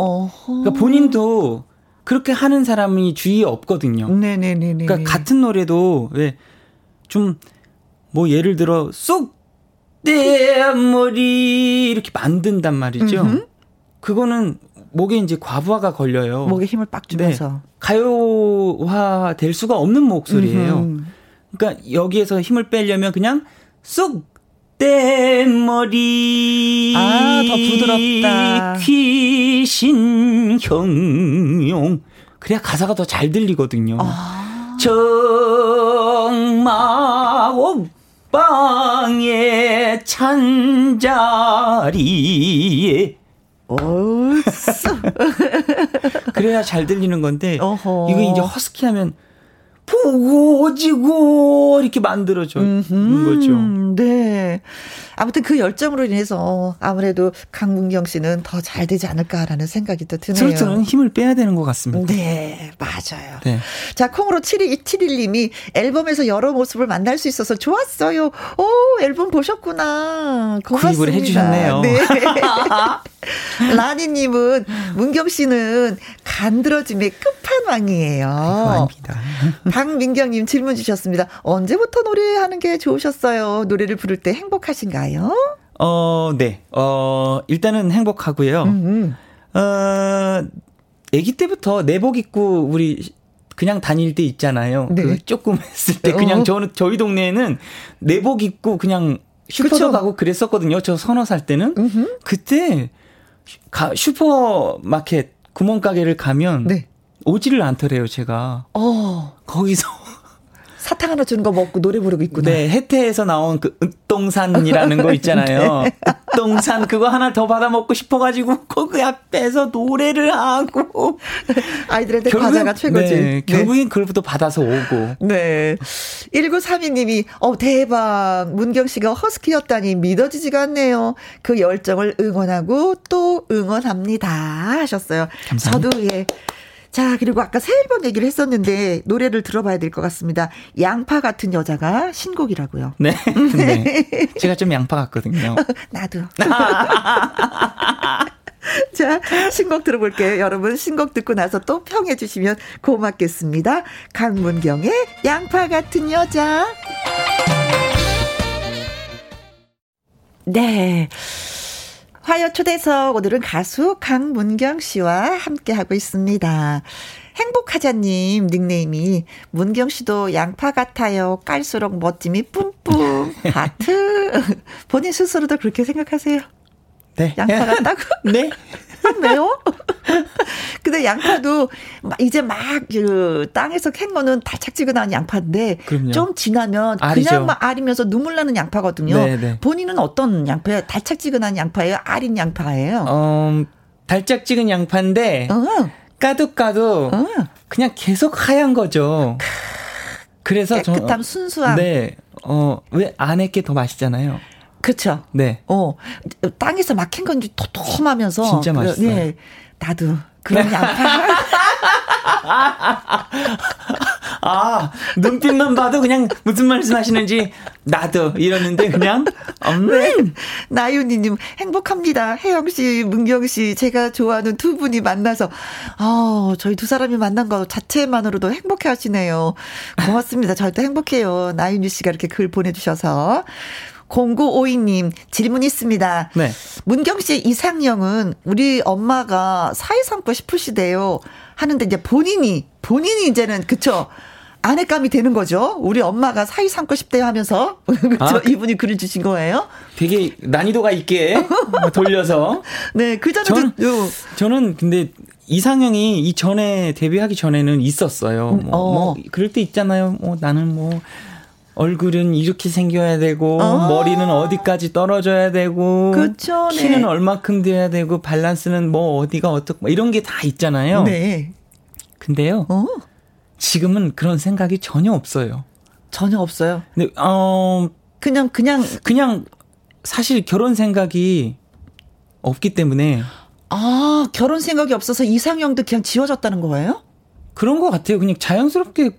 그러니까 본인도 그렇게 하는 사람이 주위에 없거든요. 네네네네. 그러니까 같은 노래도 왜 좀 뭐 예를 들어 쏙 내 앞머리 이렇게 만든단 말이죠. 음흠. 그거는 목에 이제 과부하가 걸려요. 목에 힘을 빡 주면서. 네. 가요화 될 수가 없는 목소리예요. 음흠. 그러니까 여기에서 힘을 빼려면 그냥 쏙 내 머리. 아, 더 부드럽다. 귀신 형용. 그래야 가사가 더 잘 들리거든요. 아. 정마옥 방의 찬자리에. 그래야 잘 들리는 건데, 어허. 이거 이제 허스키하면 보고지고 이렇게 만들어져는 거죠. 네. 아무튼 그 열정으로 인해서 아무래도 강문경 씨는 더 잘 되지 않을까라는 생각이 또 드네요. 트로트는 힘을 빼야 되는 것 같습니다. 네, 맞아요. 네. 자, 콩으로 72271님이 앨범에서 여러 모습을 만날 수 있어서 좋았어요. 오, 앨범 보셨구나. 고맙습니다. 구입을 해주셨네요. 네. 라니님은 문경 씨는 간드러짐의 끝판왕이에요. 감사합니다. 박민경님 질문 주셨습니다. 언제부터 노래하는 게 좋으셨어요? 노래를 부를 때 행복하신가요? 네. 일단은 행복하고요. 아기 때부터 내복 입고 우리 그냥 다닐 때 있잖아요. 네. 그 조금 했을 때 그냥 저희 동네에는 내복 입고 그냥 슈퍼도 그쵸? 가고 그랬었거든요. 저 서너 살 때는. 그때 슈퍼마켓 구멍가게를 가면 네. 오지를 않더래요, 제가. 거기서. 사탕 하나 주는 거 먹고 노래 부르고 있구나. 네, 해태에서 나온 그 으똥산이라는 거 있잖아요. 네. 으똥산 그거 하나 더 받아 먹고 싶어가지고 거기 앞에서 노래를 하고. 아이들한테 과자가 최고지. 네, 네. 결국엔 그걸부터 받아서 오고. 네. 1932님이 대박. 문경 씨가 허스키였다니 믿어지지가 않네요. 그 열정을 응원하고 또 응원합니다 하셨어요. 감사합니다. 저도 예. 자, 그리고 아까 새 앨범 얘기를 했었는데 노래를 들어봐야 될 것 같습니다. 양파 같은 여자가 신곡이라고요. 네, 네. 제가 좀 양파 같거든요. 나도. 자, 신곡 들어볼게요. 여러분 신곡 듣고 나서 또 평해 주시면 고맙겠습니다. 강문경의 양파 같은 여자. 네. 화요 초대석 오늘은 가수 강문경 씨와 함께하고 있습니다. 행복하자님 닉네임이 문경 씨도 양파 같아요. 깔수록 멋짐이 뿜뿜. 하트. 본인 스스로도 그렇게 생각하세요? 네. 양파 같다고? 네. 왜요? 근데 양파도 이제 막 그 땅에서 캔 거는 달짝지근한 양파인데 그럼요. 좀 지나면 알이죠. 그냥 막 알이면서 눈물 나는 양파거든요. 네네. 본인은 어떤 양파예요? 달짝지근한 양파예요? 알인 양파예요? 달짝지근 양파인데 까둑까둑 그냥 계속 하얀 거죠. 그래서 깨끗함, 순수함. 네. 왜 안에 게 더 맛있잖아요. 그렇죠. 네. 땅에서 막 캔 건지 톰하면서 진짜 맛있어요. 네. 나도 그런 양파. 아, 눈빛만 봐도 그냥 무슨 말씀하시는지 나도 이러는데 그냥 없네. 네. 나윤이님 행복합니다. 혜영 씨, 문경 씨 제가 좋아하는 두 분이 만나서 저희 두 사람이 만난 거 자체만으로도 행복해하시네요. 고맙습니다. 저희도 행복해요. 나윤이 씨가 이렇게 글 보내주셔서. 0952님 질문 있습니다. 네. 문경 씨의 이상형은 우리 엄마가 사회 삼고 싶으시대요. 하는데 이제 본인이 이제는 그쵸? 아내감이 되는 거죠. 우리 엄마가 사위 삼고 싶대요 하면서 그렇죠? 이분이 글을 주신 거예요. 되게 난이도가 있게 돌려서. 네, 그 전에 저는 근데 이상형이 이전에 데뷔하기 전에는 있었어요. 뭐 그럴 때 있잖아요. 나는 얼굴은 이렇게 생겨야 되고 머리는 어디까지 떨어져야 되고 그쵸, 네. 키는 얼마큼 돼야 되고 밸런스는 어디가 어떻고 이런 게 다 있잖아요. 네. 근데요. 지금은 그런 생각이 전혀 없어요. 전혀 없어요. 근데 그냥 사실 결혼 생각이 없기 때문에 아, 결혼 생각이 없어서 이상형도 그냥 지워졌다는 거예요? 그런 것 같아요. 그냥 자연스럽게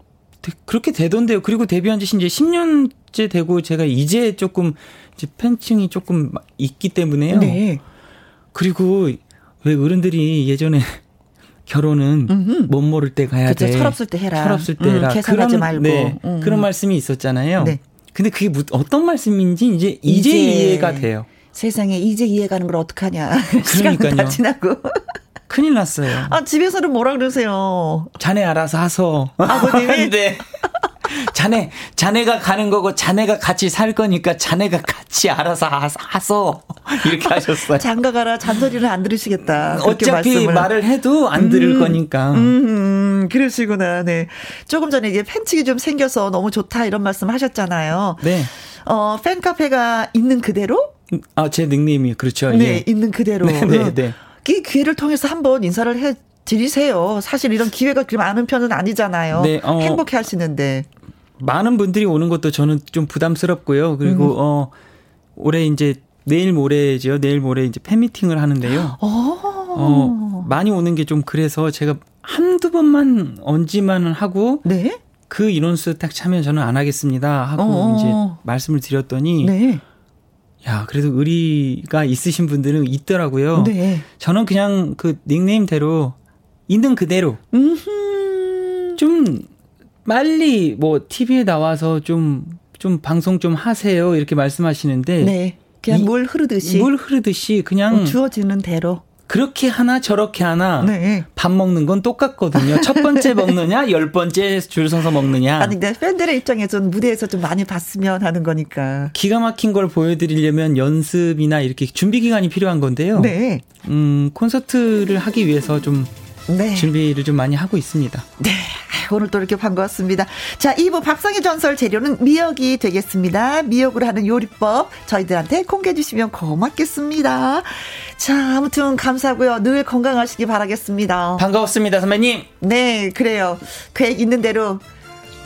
그렇게 되던데요. 그리고 데뷔한 지 이제 10년째 되고 제가 이제 조금 이제 팬층이 조금 있기 때문에요. 네. 그리고 왜 어른들이 예전에 결혼은 못 모를 때 가야 그쵸, 돼. 철없을 때 해라. 철없을 때 해라. 계산하지 말고. 네, 그런 말씀이 있었잖아요. 네. 근데 그게 어떤 말씀인지 이제 이해가 돼요. 세상에 이제 이해가는 걸 어떡하냐. 시간 다 지나고. 큰일 났어요. 아, 집에서는 뭐라 그러세요? 자네 알아서 하소. 아버님이? 네. 자네가 가는 거고 자네가 같이 살 거니까 자네가 같이 알아서 하소. 이렇게 하셨어요. 장가가라 잔소리를 안 들으시겠다. 어차피 말씀을. 말을 해도 안 들을 거니까. 그러시구나. 네. 조금 전에 이제 팬층이 좀 생겨서 너무 좋다 이런 말씀 하셨잖아요. 네. 팬카페가 있는 그대로? 아, 제 닉네임이요. 그렇죠. 네, 예. 있는 그대로. 네, 네. 네. 이 기회를 통해서 한번 인사를 해드리세요. 사실 이런 기회가 그렇게 많은 편은 아니잖아요. 네, 행복해 하시는데. 많은 분들이 오는 것도 저는 좀 부담스럽고요. 그리고 올해 이제 내일 모레 이제 팬미팅을 하는데요. 많이 오는 게 좀 그래서 제가 한두 번만 언지만 하고 네? 그 인원수 딱 차면 저는 안 하겠습니다 하고 이제 말씀을 드렸더니 네. 야, 그래도 의리가 있으신 분들은 있더라고요. 네. 저는 그냥 그 닉네임대로 있는 그대로 좀 빨리 뭐 TV에 나와서 좀 방송 좀 하세요 이렇게 말씀하시는데 네. 그냥 물 흐르듯이 그냥 주어지는 대로. 그렇게 하나 저렇게 하나 네. 밥 먹는 건 똑같거든요. 첫 번째 먹느냐 10번째 줄 서서 먹느냐. 아니 근데 팬들의 입장에서는 무대에서 좀 많이 봤으면 하는 거니까. 기가 막힌 걸 보여드리려면 연습이나 이렇게 준비 기간이 필요한 건데요. 네. 콘서트를 하기 위해서 좀 네. 준비를 좀 많이 하고 있습니다. 네. 오늘 또 이렇게 반가웠습니다. 자, 2부 박상의 전설 재료는 미역이 되겠습니다. 미역으로 하는 요리법 저희들한테 공개해 주시면 고맙겠습니다. 자, 아무튼 감사하고요. 늘 건강하시기 바라겠습니다. 반가웠습니다, 선배님. 네, 그래요. 계획 있는 대로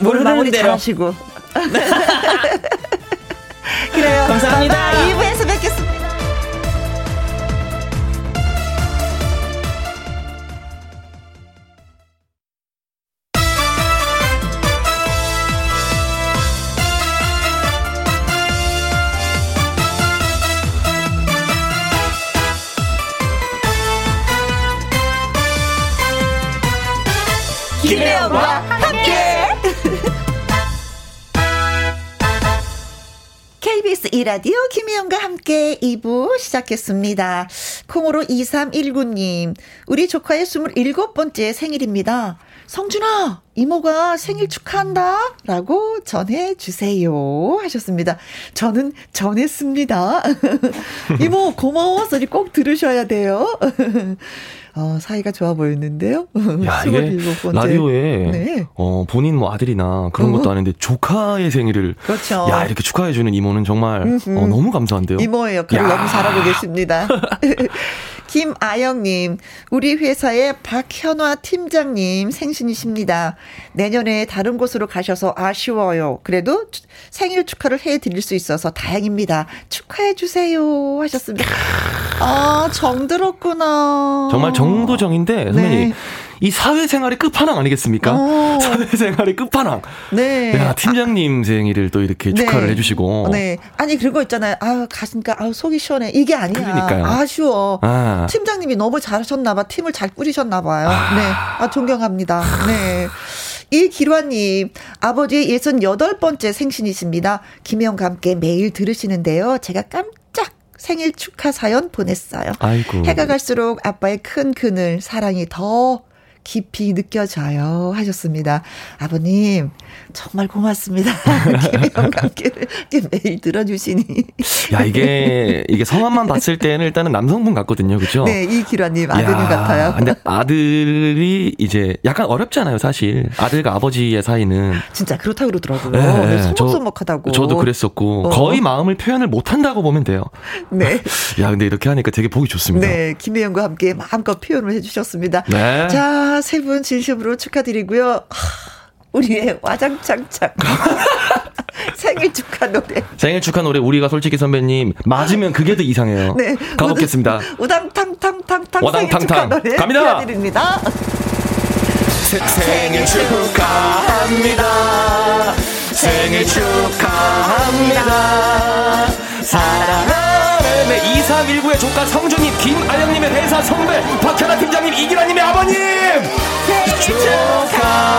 오늘 마무리 잘 하시고. 그래요. 감사합니다. 2부에서 뵙겠습니다. 김혜영과 함께 KBS E라디오 김혜영과 함께 2부 시작했습니다. 콩으로 2319님, 우리 조카의 27번째 생일입니다. 성준아, 이모가 생일 축하한다 라고 전해주세요 하셨습니다. 저는 전했습니다. 이모 고마워 소리 꼭 들으셔야 돼요. 사이가 좋아 보였는데요. 야, 이게 라디오에 네. 본인 뭐 아들이나 그런 것도 아닌데 조카의 생일을 그렇죠. 야, 이렇게 축하해주는 이모는 정말 너무 감사한데요. 이모의 역할을 너무 잘하고 계십니다. 김아영님, 우리 회사의 박현화 팀장님 생신이십니다. 내년에 다른 곳으로 가셔서 아쉬워요. 그래도 생일 축하를 해드릴 수 있어서 다행입니다. 축하해 주세요 하셨습니다. 아, 정들었구나. 정말 정도정인데 선생님. 네. 이 사회생활의 끝판왕 아니겠습니까? 사회생활의 끝판왕. 네. 야, 팀장님 생일을 또 이렇게 네. 축하를 해주시고. 네. 아니, 그거 있잖아요. 아, 가시니까 아, 속이 시원해. 이게 아니야. 그러니까요. 아쉬워. 아. 팀장님이 너무 잘하셨나봐. 팀을 잘 꾸리셨나봐요. 아. 네. 아, 존경합니다. 네. 이기환님, 아버지 68번째 생신이십니다. 김영과 함께 매일 들으시는데요. 제가 깜짝 생일 축하 사연 보냈어요. 아이고. 해가 갈수록 아빠의 큰 그늘, 사랑이 더 깊이 느껴져요 하셨습니다. 아버님 정말 고맙습니다. 김혜영과 함께 매일 들어주시니. 야, 이게 성함만 봤을 때는 일단은 남성분 같거든요, 그렇죠? 네, 이기라님 아드님 같아요. 근데 아들이 이제 약간 어렵잖아요, 사실. 아들과 아버지의 사이는 진짜 그렇다고 그러더라고요. 네, 소목소목하다고. 저도 그랬었고 거의 마음을 표현을 못한다고 보면 돼요. 네. 야, 근데 이렇게 하니까 되게 보기 좋습니다. 네, 김혜영과 함께 마음껏 표현을 해주셨습니다. 네. 자, 세 분 진심으로 축하드리고요. 우리의 와장창창 생일 축하 노래 우리가 솔직히 선배님 맞으면 그게 더 이상해요. 네, 가보겠습니다. 우당탕탕탕탕 생일 축하 노래 축하드립니다. 생일 축하합니다. 생일 축하합니다. 사랑하는 내 이사 사랑일구의 조카 성준님, 김아영님의 회사 성배, 박현아 팀장님, 이기라님의 아버님 생일 축하합니다.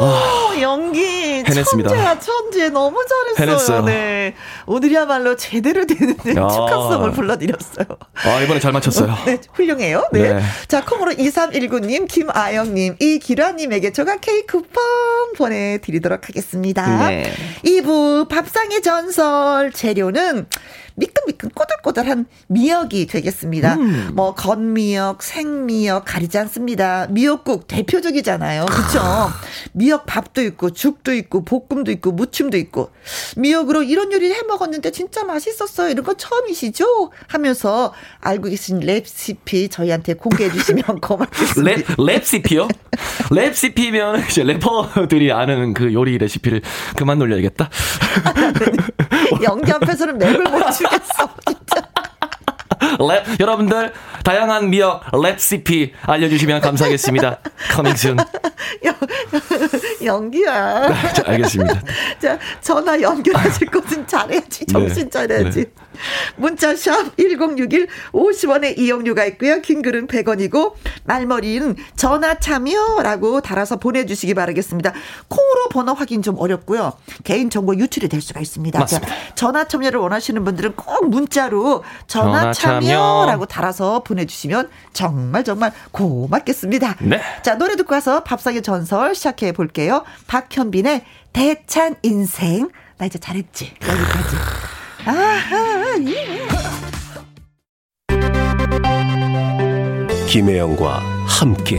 오, 영기 해냈습니다. 천재야, 천재. 너무 잘했어요. 해냈어요. 네. 오늘이야말로 제대로 되는 축하성을 불러드렸어요. 아, 이번에 잘 맞췄어요. 네, 훌륭해요. 네. 네. 자, 콩으로 2319님, 김아영님, 이기라님에게 제가 케이크 쿠폰 보내드리도록 하겠습니다. 네. 2부 밥상의 전설 재료는 미끈미끈 꼬들꼬들한 미역이 되겠습니다. 뭐 건미역, 생미역 가리지 않습니다. 미역국 대표적이잖아요. 그렇죠? 미역밥도 있고 죽도 있고 볶음도 있고 무침도 있고. 미역으로 이런 요리를 해먹었는데 진짜 맛있었어요. 이런 거 처음이시죠? 하면서 알고 계신 레시피 저희한테 공개해 주시면 고맙겠습니다. 레시피요? 레시피면 이제 래퍼들이 아는 그 요리 레시피를 그만 놀려야겠다. 연기 앞에서는 맥을 못 추겠어. 진짜. 여러분들 다양한 미역 레시피 알려주시면 감사하겠습니다. Coming soon. 연기야. 네, 알겠습니다. 자, 전화 연결하실 것은 잘해야지. 정신 차려야지. 네. 문자샵 1061 50원의 이용료가 있고요. 긴글은 100원이고 말머리는 전화 참여라고 달아서 보내주시기 바라겠습니다. 콩으로 번호 확인 좀 어렵고요. 개인정보 유출이 될 수가 있습니다. 맞습니다. 자, 전화 참여를 원하시는 분들은 꼭 문자로 전화 참여라고 달아서 보내주시면 정말 정말 고맙겠습니다. 네. 자, 노래 듣고 와서 밥상의 전설 시작해 볼게요. 박현빈의 대찬 인생. 나 이제 잘했지. 여기까지. 김혜영과 함께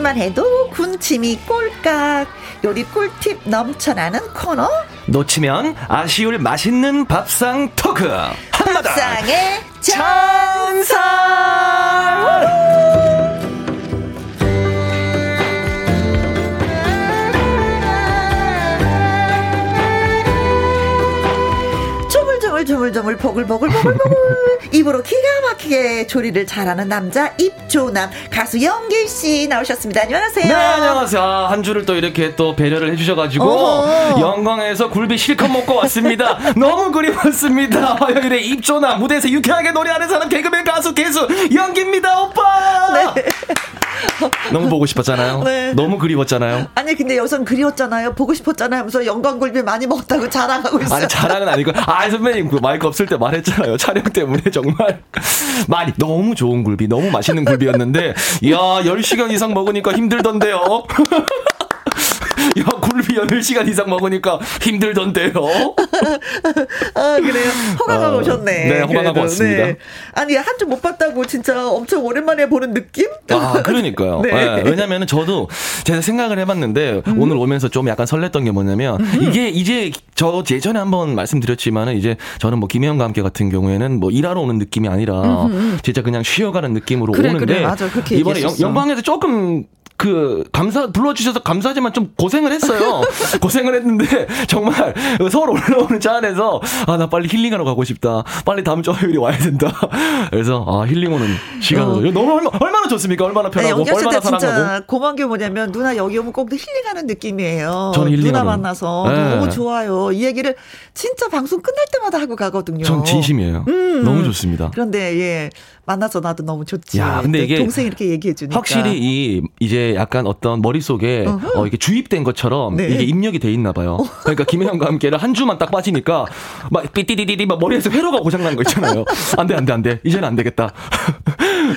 만 해도 군침이 꼴깍. 요리 꿀팁 넘쳐나는 코너, 놓치면 아쉬울 맛있는 밥상 토크 한마당 밥상의 전설. 조물조물 보글보글 입으로 기가 막히게 조리를 잘하는 남자 입조남 가수 영기씨 나오셨습니다. 안녕하세요. 네, 안녕하세요. 아, 한 주를 또 이렇게 또 배려를 해주셔가지고 어허. 영광에서 굴비 실컷 먹고 왔습니다. 너무 그리웠습니다. 화요일에 입조남 무대에서 유쾌하게 노래하는 사람 개그맨 가수 개수 영기입니다. 오빠. 네. 너무 보고 싶었잖아요. 네. 너무 그리웠잖아요. 아니 근데 여기선 그리웠잖아요, 보고 싶었잖아요 하면서 영광굴비 많이 먹었다고 자랑하고 있어요. 아니 자랑은 아니고, 아 선배님 그 마이크 없을 때 말했잖아요. 촬영 때문에 정말 많이 너무 좋은 굴비, 너무 맛있는 굴비였는데 이야 10시간 이상 먹으니까 힘들던데요. 야 굴비 18시간 이상 먹으니까 힘들던데요. 아, 그래요. 허가가 오셨네. 네, 허가가 왔습니다. 네. 아니, 한 주 못 봤다고 진짜 엄청 오랜만에 보는 느낌? 아, 그러니까요. 네. 네. 왜냐면은 저도 제가 생각을 해봤는데 오늘 오면서 좀 약간 설렜던 게 뭐냐면 이게 이제 저 예전에 한번 말씀드렸지만은 이제 저는 뭐 김혜영과 함께 같은 경우에는 뭐 일하러 오는 느낌이 아니라 진짜 그냥 쉬어가는 느낌으로 그래, 오는데 그래. 맞아, 그렇게 이번에 영방에서 조금 그 감사 불러주셔서 감사하지만 좀 고생을 했어요. 고생을 했는데 정말 서울 올라오는 차 안에서 아, 나 빨리 힐링하러 가고 싶다. 빨리 다음 주 화요일에 와야 된다. 그래서 아, 힐링 오는 시간으로 너무 얼마나 좋습니까? 얼마나 편하고 아니, 얼마나 사랑하고. 진짜 고마운 게 뭐냐면 누나 여기 오면 꼭 힐링하는 느낌이에요. 저는 힐링 누나 만나서 네. 너무 좋아요. 이 얘기를 진짜 방송 끝날 때마다 하고 가거든요. 전 진심이에요. 너무 좋습니다. 그런데 예. 만나서 나도 너무 좋지. 야, 근데 이게 동생이 이렇게 얘기해 주니까 확실히 이제 약간 어떤 머릿속에 이렇게 주입된 것처럼 네. 이게 입력이 돼 있나 봐요. 그러니까 김혜영과 함께를 한 주만 딱 빠지니까 막 삐띠디디디 막 머리에서 회로가 고장 난 거 있잖아요. 안 돼. 이제는 안 되겠다.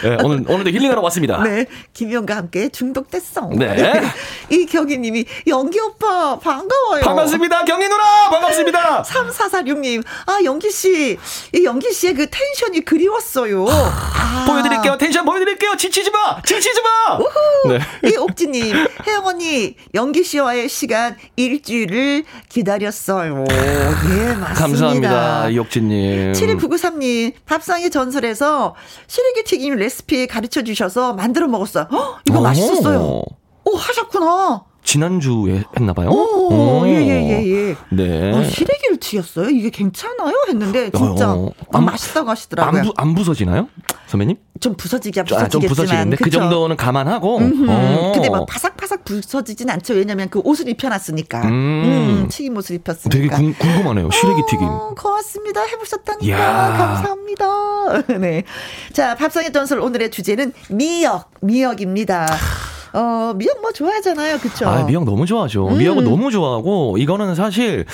네, 오늘도 힐링하러 왔습니다. 네, 김혜영과 함께 중독됐어. 네. 이 경희님이 영기 오빠 반가워요. 반갑습니다, 경희 누나 반갑습니다. 3446님, 아 영기 씨, 이 영기 씨의 그 텐션이 그리웠어요. 아. 보여드릴게요. 텐션 보여드릴게요. 지치지 마. 우후. 네. 이 옥지님, 혜영 언니, 영기 씨와의 시간 일주일을 기다렸어요. 예, 맞습니다. 감사합니다, 이 옥지님. 7293님, 밥상의 전설에서 시래기 튀김 레시피 가르쳐 주셔서 만들어 먹었어요. 헉, 이거 맛있었어요. 오, 하셨구나. 지난주에 했나봐요. 예. 네. 시래기를 튀겼어요? 이게 괜찮아요? 했는데, 진짜. 맛있다고 하시더라고요. 안 부서지나요? 선배님? 좀 부서지긴 부서지겠지만. 아, 좀 부서지는데 그쵸? 그 정도는 감안하고. 근데 막 바삭바삭 부서지진 않죠. 왜냐면 그 옷을 입혀놨으니까. 튀김 옷을 입혔으니까. 되게 궁금하네요. 시래기 튀김. 고맙습니다. 해보셨다니까. 이야. 감사합니다. 네. 자, 밥상의 전설 오늘의 주제는 미역입니다. 미역 뭐 좋아하잖아요, 그쵸? 아, 미역 너무 좋아하죠. 미역은 너무 좋아하고, 이거는 사실,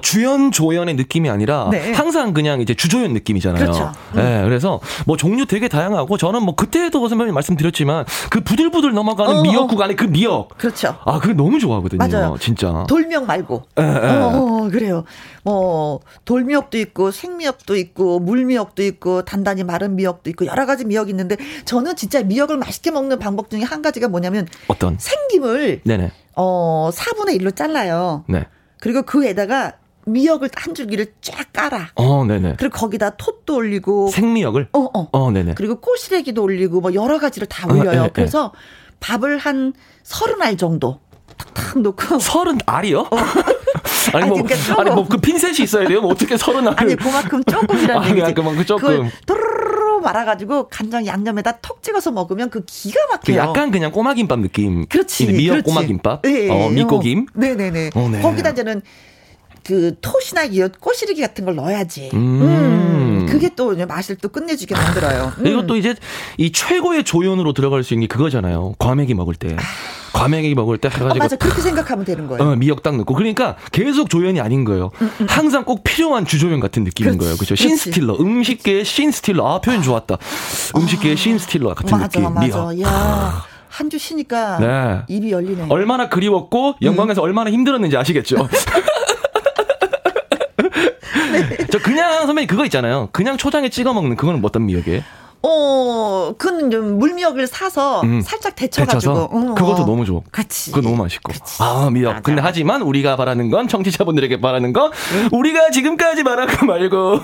주연, 조연의 느낌이 아니라, 네. 항상 그냥 이제 주조연 느낌이잖아요. 그렇죠. 네, 그래서, 종류 되게 다양하고, 저는 그때도 선배님 말씀드렸지만, 그 부들부들 넘어가는 미역국 안에 그 미역. 그렇죠. 아, 그게 너무 좋아하거든요. 맞아요. 진짜. 돌미역 말고. 그래요. 돌미역도 있고, 생미역도 있고, 물미역도 있고, 단단히 마른 미역도 있고, 여러 가지 미역이 있는데, 저는 진짜 미역을 맛있게 먹는 방법 중에 한 가지가 뭐냐면, 어떤? 생김을 4분의 1로 잘라요. 네. 그리고 그에다가 미역을 한 줄기를 쫙 깔아. 네네. 그리고 거기다 톳도 올리고 생미역을. 네네. 그리고 꼬시래기도 올리고 뭐 여러 가지를 다 올려요. 그래서 밥을 한 30알 정도 탁탁 놓고. 30알이요? 아니 그 핀셋이 있어야 돼요. 뭐 어떻게 30알? 아니 그만큼 조금이라는 얘기지. 그만큼 조금. 말아가지고 간장 양념에다 턱 찍어서 먹으면 그 기가 막혀요. 그 약간 그냥 꼬마김밥 느낌. 그렇지. 미역 그렇지. 꼬마김밥. 네. 미고김. 네네네. 네. 거기다 저는 그 톳이나 꼬시리기 같은 걸 넣어야지. 그게 또 맛을 또 끝내주게 만들어요. 이것도 이제 이 최고의 조연으로 들어갈 수 있는 게 그거잖아요. 과메기 먹을 때. 과메기 먹을 때 해가지고. 맞아. 그렇게 생각하면 되는 거예요. 미역 딱 넣고. 그러니까 계속 조연이 아닌 거예요. 항상 꼭 필요한 주조연 같은 느낌인 거예요. 그렇죠. 신스틸러. 음식계의 신스틸러. 아, 표현 좋았다. 음식계의 신스틸러 같은 느낌. 맞아. 야. 한 주 쉬니까 네. 입이 열리네. 얼마나 그리웠고 영광에서 얼마나 힘들었는지 아시겠죠. 저 그냥 선배님 그거 있잖아요. 그냥 초장에 찍어 먹는 그거는 어떤 미역이에요? 그건 좀 물미역을 사서 살짝 데쳐가지고. 그것도 너무 좋아. 그치. 그거 너무 맛있고. 그치. 아, 미역. 맞아. 근데 하지만 우리가 바라는 건, 청취자분들에게 바라는 건, 우리가 지금까지 말한 거 말고,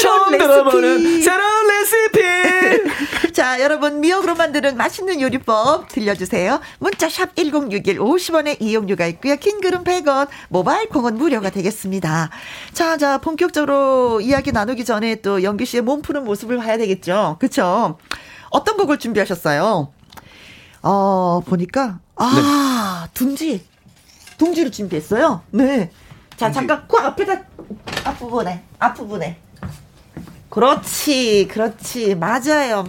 처음 들어보는 새로운 레시피! 자, 여러분, 미역으로 만드는 맛있는 요리법 들려주세요. 문자샵 1061 50원의 이용료가 있고요. 킹그룹 100원, 모바일 콩은 무료가 되겠습니다. 자, 본격적으로 이야기 나누기 전에 또 영기 씨의 몸 푸는 모습을 봐야 되겠죠. 그렇죠. 어떤 곡을 준비하셨어요? 보니까 네. 둥지를 준비했어요. 네. 자, 잠깐 코 앞에다 앞부분에. 그렇지. 맞아요.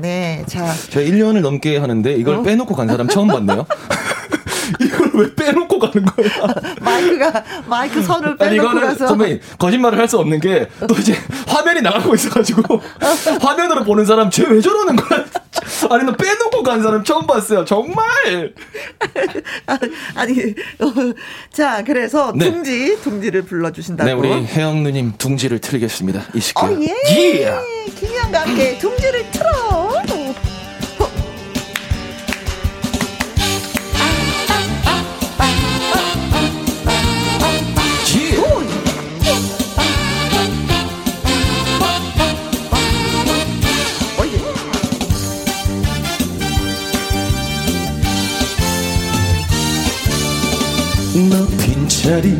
네. 자, 제가 1년을 넘게 하는데 이걸 빼놓고 간 사람 처음 봤네요. 이걸 왜 빼놓고 가는 거야? 마이크 선을 빼놓고 아니, 가서 선배님 거짓말을 할 수 없는 게 또 이제 화면이 나가고 있어가지고 화면으로 보는 사람 쟤 왜 저러는 거야? 아니 너 빼놓고 간 사람 처음 봤어요. 정말. 아니 자 그래서 네. 둥지를 불러주신다고. 네 우리 혜영 누님 둥지를 틀겠습니다. 이 시간. 어, 예. 김혜영과 함께 둥지를 틀어. 너 빈자리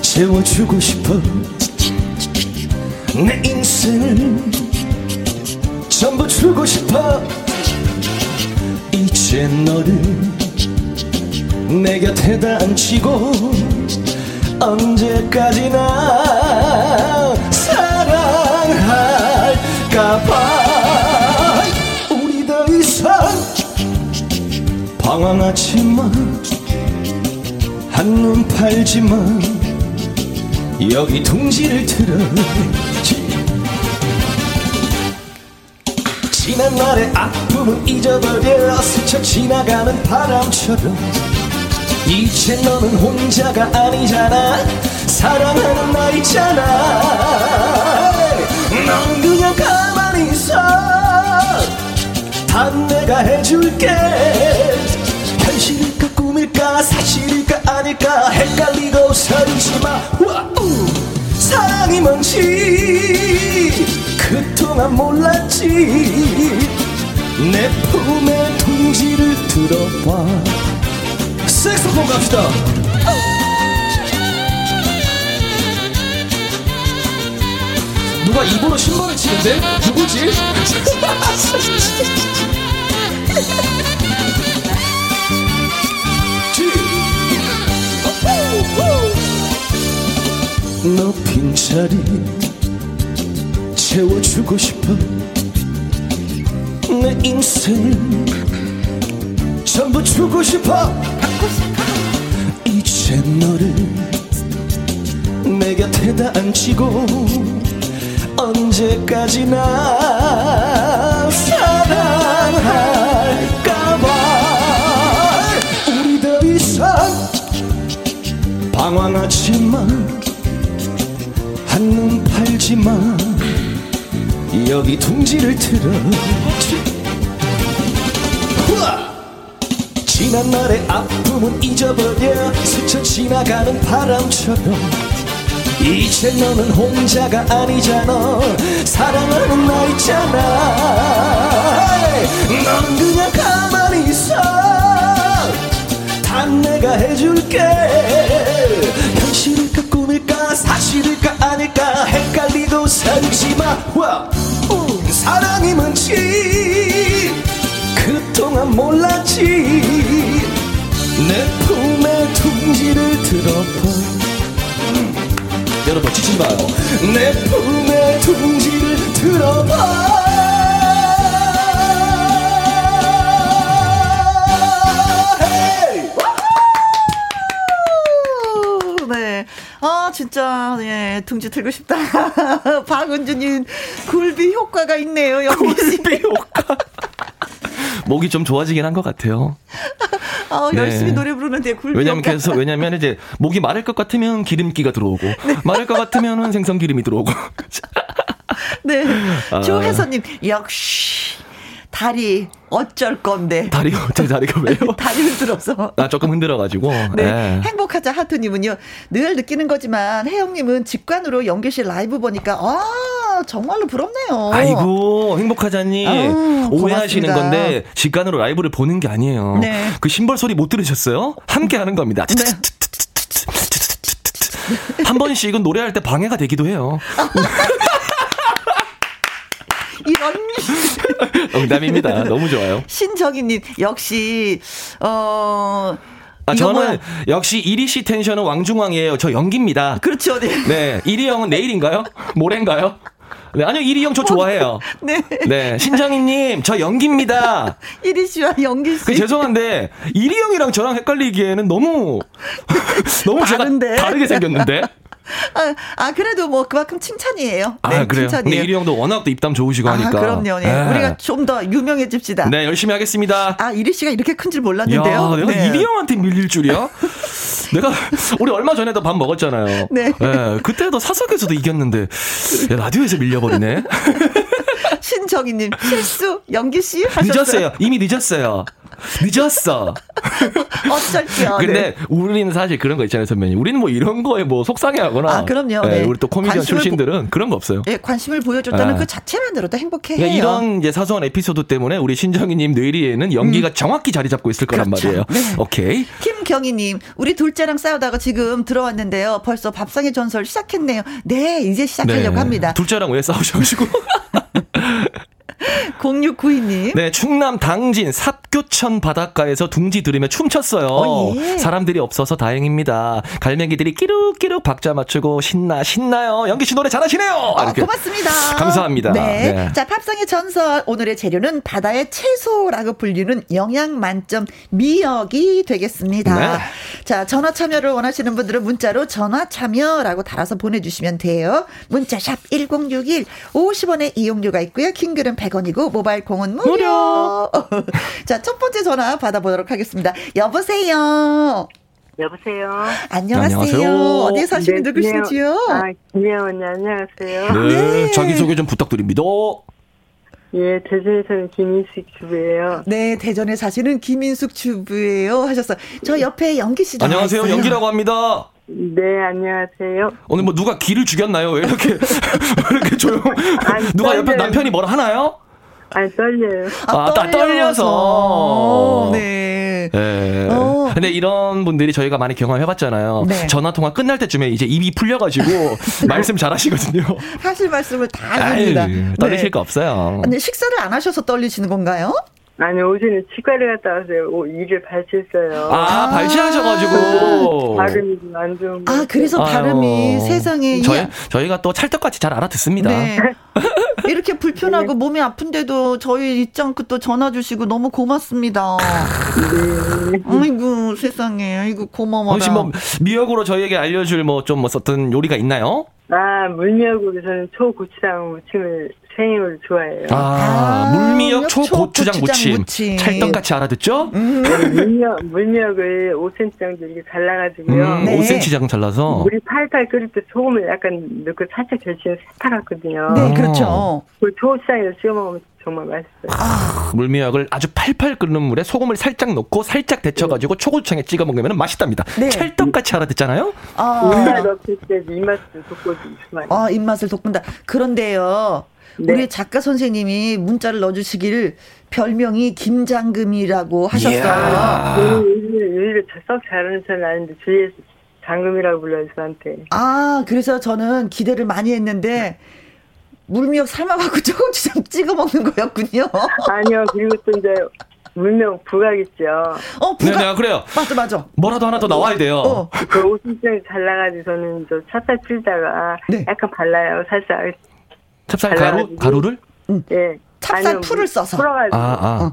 채워주고 싶어. 내 인생을 전부 주고 싶어. 이제 너를 내 곁에다 앉히고 언제까지나 사랑할까봐 우리 더 이상 방황하지만 한눈 팔지마. 여기 둥지를 틀어. 지난 날의 아픔은 잊어버려. 스쳐 지나가는 바람처럼. 이제 너는 혼자가 아니잖아. 사랑하는 나 있잖아. 넌 그냥 가만히 있어. 다 내가 해줄게. 현실일까 꿈일까 사실일까 아닐까 헷갈리고 서리지마. 사랑이 뭔지 그동안 몰랐지. 내 품에 둥지를 들어봐. 색소폰 갑시다. 누가 입으로 신발을 치는데? 누구지? 너 빈자리 채워주고 싶어. 내 인생을 전부 주고 싶어. 이제 너를 내 곁에다 앉히고 언제까지나 사랑할까봐 우리 더 이상 방황하지만 한눈 팔지마. 여기 둥지를 틀어. 지난 날의 아픔은 잊어버려. 스쳐 지나가는 바람처럼. 이제 너는 혼자가 아니잖아. 사랑하는 나 있잖아. 넌 그냥 가만히 있어. 난 내가 해줄게. 현실일까 꿈일까 사실일까 아닐까 헷갈리고 살지마. 사랑이 뭔지 그동안 몰랐지. 내 품에 둥지를 들어봐. 여러분 지치지 마요. 내 품에 둥지를 들어봐. 진짜 예 둥지 틀고 싶다. 박은주님 굴비 효과가 있네요. 영기 굴비 효과. 목이 좀 좋아지긴 한 것 같아요. 네. 열심히 노래 부르는데 굴비. 왜냐면 이제 목이 마를 것 같으면 기름기가 들어오고 네. 마를 것 같으면은 생선 기름이 들어오고. 네. 조혜선님 역시. 다리 어쩔 건데. 제 다리가 왜요? 다리 흔들어서. 조금 흔들어가지고. 네. 행복하자 하트님은요. 늘 느끼는 거지만 혜영님은 직관으로 영기 씨 라이브 보니까 정말로 부럽네요. 아이고 행복하자니 오해하시는 고맙습니다. 건데 직관으로 라이브를 보는 게 아니에요. 네. 그 심벌 소리 못 들으셨어요? 함께하는 겁니다. 네. 한 번씩은 노래할 때 방해가 되기도 해요. 이런 농담입니다. 너무 좋아요. 신정희님 역시 저는 역시 이리 씨 텐션은 왕중왕이에요. 저 연기입니다. 그렇죠. 네. 이리 형은 내일인가요? 모레인가요? 네, 아니요. 이리 형 저 좋아해요. 네. 네. 신정희님 저 연기입니다. 이리 씨와 연기 씨. 죄송한데 이리 형이랑 저랑 헷갈리기에는 너무 다른데. 제가 다르게 생겼는데. 그래도 뭐 그만큼 칭찬이에요. 네, 아, 그래요. 칭찬이에요. 근데 이리 형도 워낙 또 입담 좋으시고 하니까. 아, 그럼요. 예. 네. 우리가 좀 더 유명해집시다. 네, 열심히 하겠습니다. 아, 이리 씨가 이렇게 큰 줄 몰랐는데요. 야, 내가 네. 이리 형한테 밀릴 줄이야? 내가 우리 얼마 전에도 밥 먹었잖아요. 네. 네. 그때도 사석에서도 이겼는데 야, 라디오에서 밀려버리네. 신정희님 실수 연기씨 하셨어요. 늦었어요. 이미 늦었어요. 늦었어. 어쩔게요. 근데 네. 우리는 사실 그런 거 있잖아요, 선배님. 우리는 뭐 이런 거에 뭐 속상해하거나. 아, 그럼요. 네. 네. 우리 또 코미디언 출신들은 그런 거 없어요. 예, 관심을 보여줬다는 그 자체만으로도 행복해해요. 네, 이런 이제 사소한 에피소드 때문에 우리 신정희님 뇌리에는 연기가 정확히 자리 잡고 있을 거란 그렇죠. 말이에요. 네. 오케이. 김경희님, 우리 둘째랑 싸우다가 지금 들어왔는데요. 벌써 밥상의 전설 시작했네요. 네, 이제 시작하려고 네. 합니다. 둘째랑 왜 싸우셔가지고? 0692님. 네, 충남 당진 삽교천 바닷가에서 둥지 들으며 춤췄어요. 예. 사람들이 없어서 다행입니다. 갈매기들이 끼룩끼룩 박자 맞추고 신나요. 영기 씨 노래 잘하시네요. 아, 고맙습니다. 감사합니다. 네. 네. 자, 팝상의 전설 오늘의 재료는 바다의 채소라고 불리는 영양 만점 미역이 되겠습니다. 네. 자, 전화 참여를 원하시는 분들은 문자로 전화 참여라고 달아서 보내주시면 돼요. 문자 샵 1061 50원의 이용료가 있고요. 킹글은 100원이고 모바일 공은 무료. 자, 첫 번째 전화 받아보도록 하겠습니다. 여보세요. 안녕하세요. 어디 사시는 네, 누구시지요? 김혜원님 안녕하세요. 네, 자기소개 좀 부탁드립니다. 예, 대전에 사는 김인숙 주부예요. 네, 대전에 사시는 김인숙 주부예요. 하셨어요. 저 옆에 영기 씨도 안녕하세요. 있어요. 영기라고 합니다. 네, 안녕하세요. 오늘 뭐 누가 기를 죽였나요? 왜 이렇게 왜 이렇게 조용? 누가 옆에 남편이 뭐라 하나요? 아니, 떨려요. 떨려서. 네. 네. 근데 이런 분들이 저희가 많이 경험해봤잖아요. 네. 전화통화 끝날 때쯤에 이제 입이 풀려가지고 말씀 잘하시거든요. 하실 말씀을 다 하십니다. 떨리실 네. 거 없어요. 아니, 식사를 안 하셔서 떨리시는 건가요? 아니, 오전에 치과를 갔다 와서 이를 발치했어요. 아, 발치하셔가지고. 발음이 좀 안 좋은 거. 아, 그래서 발음이 세상에. 저희가 또 찰떡같이 잘 알아듣습니다. 네. 이렇게 불편하고 네. 몸이 아픈데도 저희 잊지 않고 또 전화 주시고 너무 고맙습니다. 네. 아이고, 세상에. 아이고, 고마워라. 혹시 뭐 미역으로 저희에게 알려줄 뭐 좀 어떤 요리가 있나요? 아, 물미역으로 저는 초고추장 무침을 생으로 좋아해요. 물미역 초고추장 무침. 찰떡같이 알아듣죠? 물미역을 5cm 정도 이렇게 잘라가지고요. 5cm 정도 잘라서 물이 팔팔 끓일 때 소금을 약간 넣고 살짝 절치는 새파랗거든요. 네, 그렇죠. 그 초고추장에 찍어 먹으면 정말 맛있어요. 물미역을 아주 팔팔 끓는 물에 소금을 살짝 넣고 살짝 데쳐가지고 네. 초고추장에 찍어 먹으면 맛있답니다. 네. 찰떡같이 알아듣잖아요. 입맛 없을 때 입맛을 돋구지만. 입맛을 돋군다. 그런데요. 네. 우리 작가 선생님이 문자를 넣어주시길 별명이 김장금이라고 하셨어요. 오히려 썩 잘하는 편은 아닌데 주위에서 장금이라고 불러요 저한테. 그래서 저는 기대를 많이 했는데 물미역 삶아갖고 조금씩 찍어 먹는 거였군요. 아니요. 그리고 또 이제 물미역 부각 있죠. 부각. 네, 그래요. 맞아. 뭐라도 하나 더 나와야 돼요. 그 오순장이 잘라가지고 저는 저 찹쌀 풀다가 네. 약간 발라요. 살짝. 찹쌀 가루를? 네. 찹쌀 풀을 써서. 풀어가지고.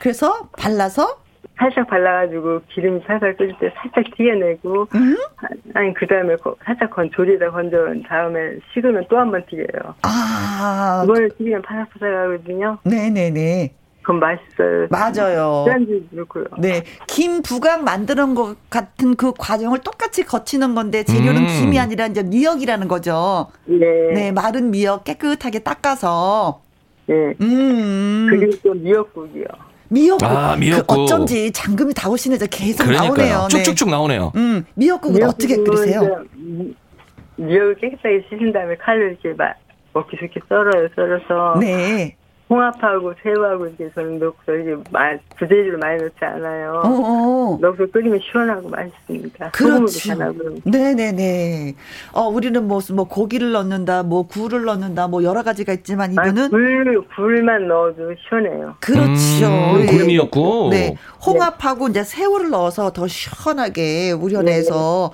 그래서 발라서? 살짝 발라가지고 기름이 살살 끓일 때 살짝 튀겨내고, 아니, 그 다음에 살짝 조리에다 건져온 다음에 식으면 또 한 번 튀겨요. 이걸 튀기면 파삭파삭 하거든요. 네네네. 그럼 맛있어요. 맞아요. 짠지 넣고요. 네, 김 부각 만드는 것 같은 그 과정을 똑같이 거치는 건데 재료는 김이 아니라 이제 미역이라는 거죠. 네. 네, 마른 미역 깨끗하게 닦아서. 네. 그리고 또 미역국이요. 미역국. 그 어쩐지 장금이 다 오시는 데 계속 그러니까요. 나오네요. 쭉쭉쭉 나오네요. 미역국은 어떻게 끓이세요? 미역을 깨끗하게 씻은 다음에 칼로 이렇게 막 먹기 좋게 썰어서. 네. 홍합하고 새우하고 이렇게 저는 넣고 이렇게 부재료를 많이 넣지 않아요. 넣어서 끓이면 시원하고 맛있습니다. 그렇지. 네네네. 우리는 뭐 고기를 넣는다, 뭐 굴을 넣는다, 뭐 여러 가지가 있지만 이거는 굴만 넣어도 시원해요. 그렇죠. 굴미였고. 네. 홍합하고 이제 새우를 넣어서 더 시원하게 우려내서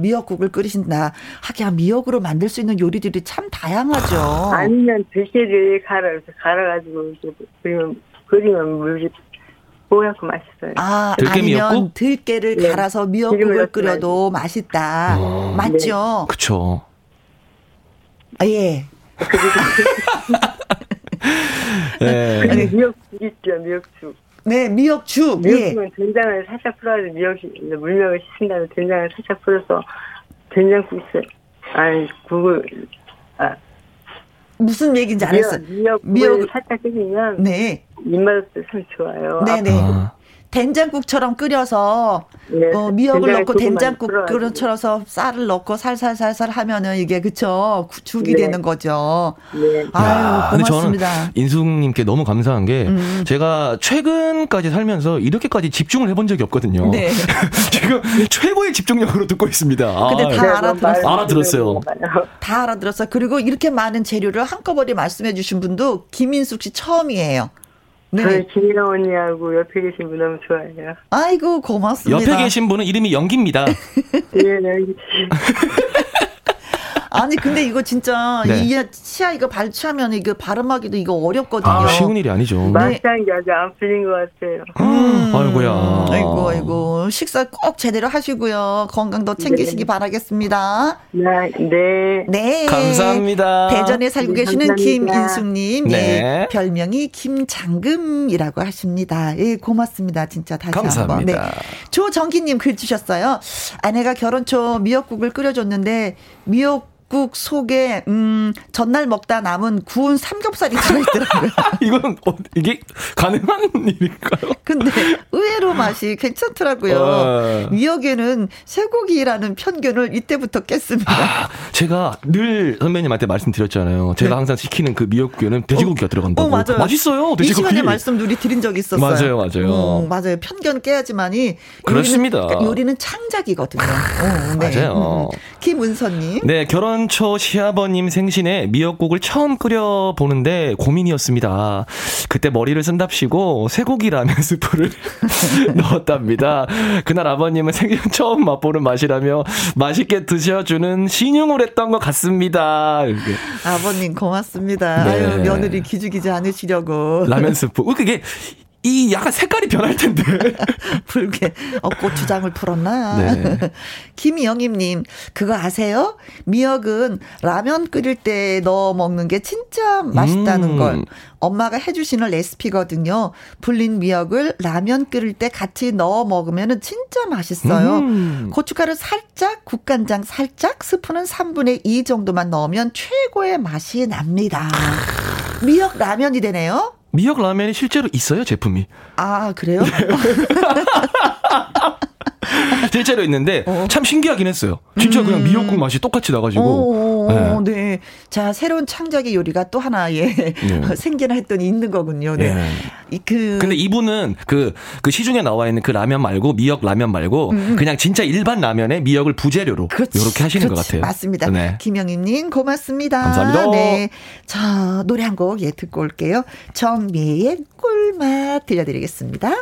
미역국을 끓이신다. 하긴 미역으로 만들 수 있는 요리들이 참 다양하죠. 아니면 들깨를 갈아가지고 그리면 물이 모여서 맛있어요. 아, 들깨 아니면 미역국? 들깨를 네. 갈아서 미역국을 끓여도 맛있다. 아, 맞죠? 네. 그쵸. 아, 예. 네. 근데 미역죽 있죠, 미역죽. 네, 미역죽. 미역죽은 예. 된장을 살짝 풀어야지 미역이 물엿을 씻은 다음에 된장을 살짝 풀어서 된장국수. 아니, 국을. 아. 무슨 얘기인지 알았어요. 미역을 살짝 끓이면 네. 입맛도 참 좋아요. 네네. 아. 된장국처럼 끓여서 네. 미역을 넣고 된장국으로 끓여서 쌀을 넣고 살살살살 하면은 이게 그쵸 죽이 네. 되는 거죠. 네. 아유, 고맙습니다. 저는 인숙님께 너무 감사한 게 제가 최근까지 살면서 이렇게까지 집중을 해본 적이 없거든요. 네. 지금 최고의 집중력으로 듣고 있습니다. 근데 다 네, 알아들었어요. 다 알아들었어요. 그리고 이렇게 많은 재료를 한꺼번에 말씀해주신 분도 김인숙 씨 처음이에요. 네. 저희 김혜영 언니하고 옆에 계신 분 너무 좋아해요. 아이고 고맙습니다. 옆에 계신 분은 이름이 영기입니다. 네, 영기 씨. 아니 근데 이거 진짜 네. 이 치아 이거 발치하면 이거 발음하기도 이거 어렵거든요. 아, 쉬운 일이 아니죠. 말짱이 네. 아직 안 풀린 것 같아요. 아이고야. 아이고 식사 꼭 제대로 하시고요. 건강도 챙기시기 네. 바라겠습니다. 네. 네. 네. 감사합니다. 대전에 살고 네, 계시는 김인숙님 네. 예, 별명이 김장금이라고 하십니다. 예, 고맙습니다. 진짜 다시 감사합니다. 한번. 감사합니다. 네. 조정기님 글 주셨어요. 아내가 결혼 초 미역국을 끓여줬는데 미역국 속에 전날 먹다 남은 구운 삼겹살이 들어있더라고요. 이건 이게 가능한 일일까요? 근데 의외로 맛이 괜찮더라고요. 미역에는 쇠고기라는 편견을 이때부터 깼습니다. 아, 제가 늘 선배님한테 말씀드렸잖아요. 제가 네. 항상 시키는 그 미역국에는 돼지고기가 들어간다고. 맞아요. 맛있어요. 돼지고기. 이 시간에 말씀 우리 드린 적이 있었어요. 맞아요, 맞아요. 맞아요. 편견 깨야지만이. 그렇습니다. 그러니까 요리는 창작이거든요. 네. 맞아요. 김은서님. 네, 결혼 초 시아버님 생신에 미역국을 처음 끓여 보는데 고민이었습니다. 그때 머리를 쓴답시고 쇠고기라면 스프를 넣었답니다. 그날 아버님은 생전 처음 맛보는 맛이라며 맛있게 드셔주는 신용을 했던 것 같습니다. 이렇게. 아버님 고맙습니다. 네. 아유, 며느리 기죽이지 않으시려고 라면 스프. 그게 이 약간 색깔이 변할 텐데 붉게 고추장을 풀었나. 네. 김영임님 그거 아세요? 미역은 라면 끓일 때 넣어 먹는 게 진짜 맛있다는 걸 엄마가 해주시는 레시피거든요. 불린 미역을 라면 끓일 때 같이 넣어 먹으면 진짜 맛있어요. 고춧가루 살짝, 국간장 살짝, 스프는 3분의 2 정도만 넣으면 최고의 맛이 납니다. 미역 라면이 되네요. 미역 라면이 실제로 있어요, 제품이. 아, 그래요? 실제로 있는데 참 신기하긴 했어요. 진짜 그냥 미역국 맛이 똑같이 나가지고. 네. 네. 자, 새로운 창작의 요리가 또 하나 네. 생기나 했더니 있는 거군요. 네. 네. 근데 이분은 그 시중에 나와 있는 그 라면 말고 미역 라면 말고 그냥 진짜 일반 라면에 미역을 부재료로 이렇게 하시는 것 같아요. 맞습니다. 네. 김영임님 고맙습니다. 감사합니다. 네. 자, 노래 한 곡 듣고 올게요. 정미의 꿀맛 들려드리겠습니다.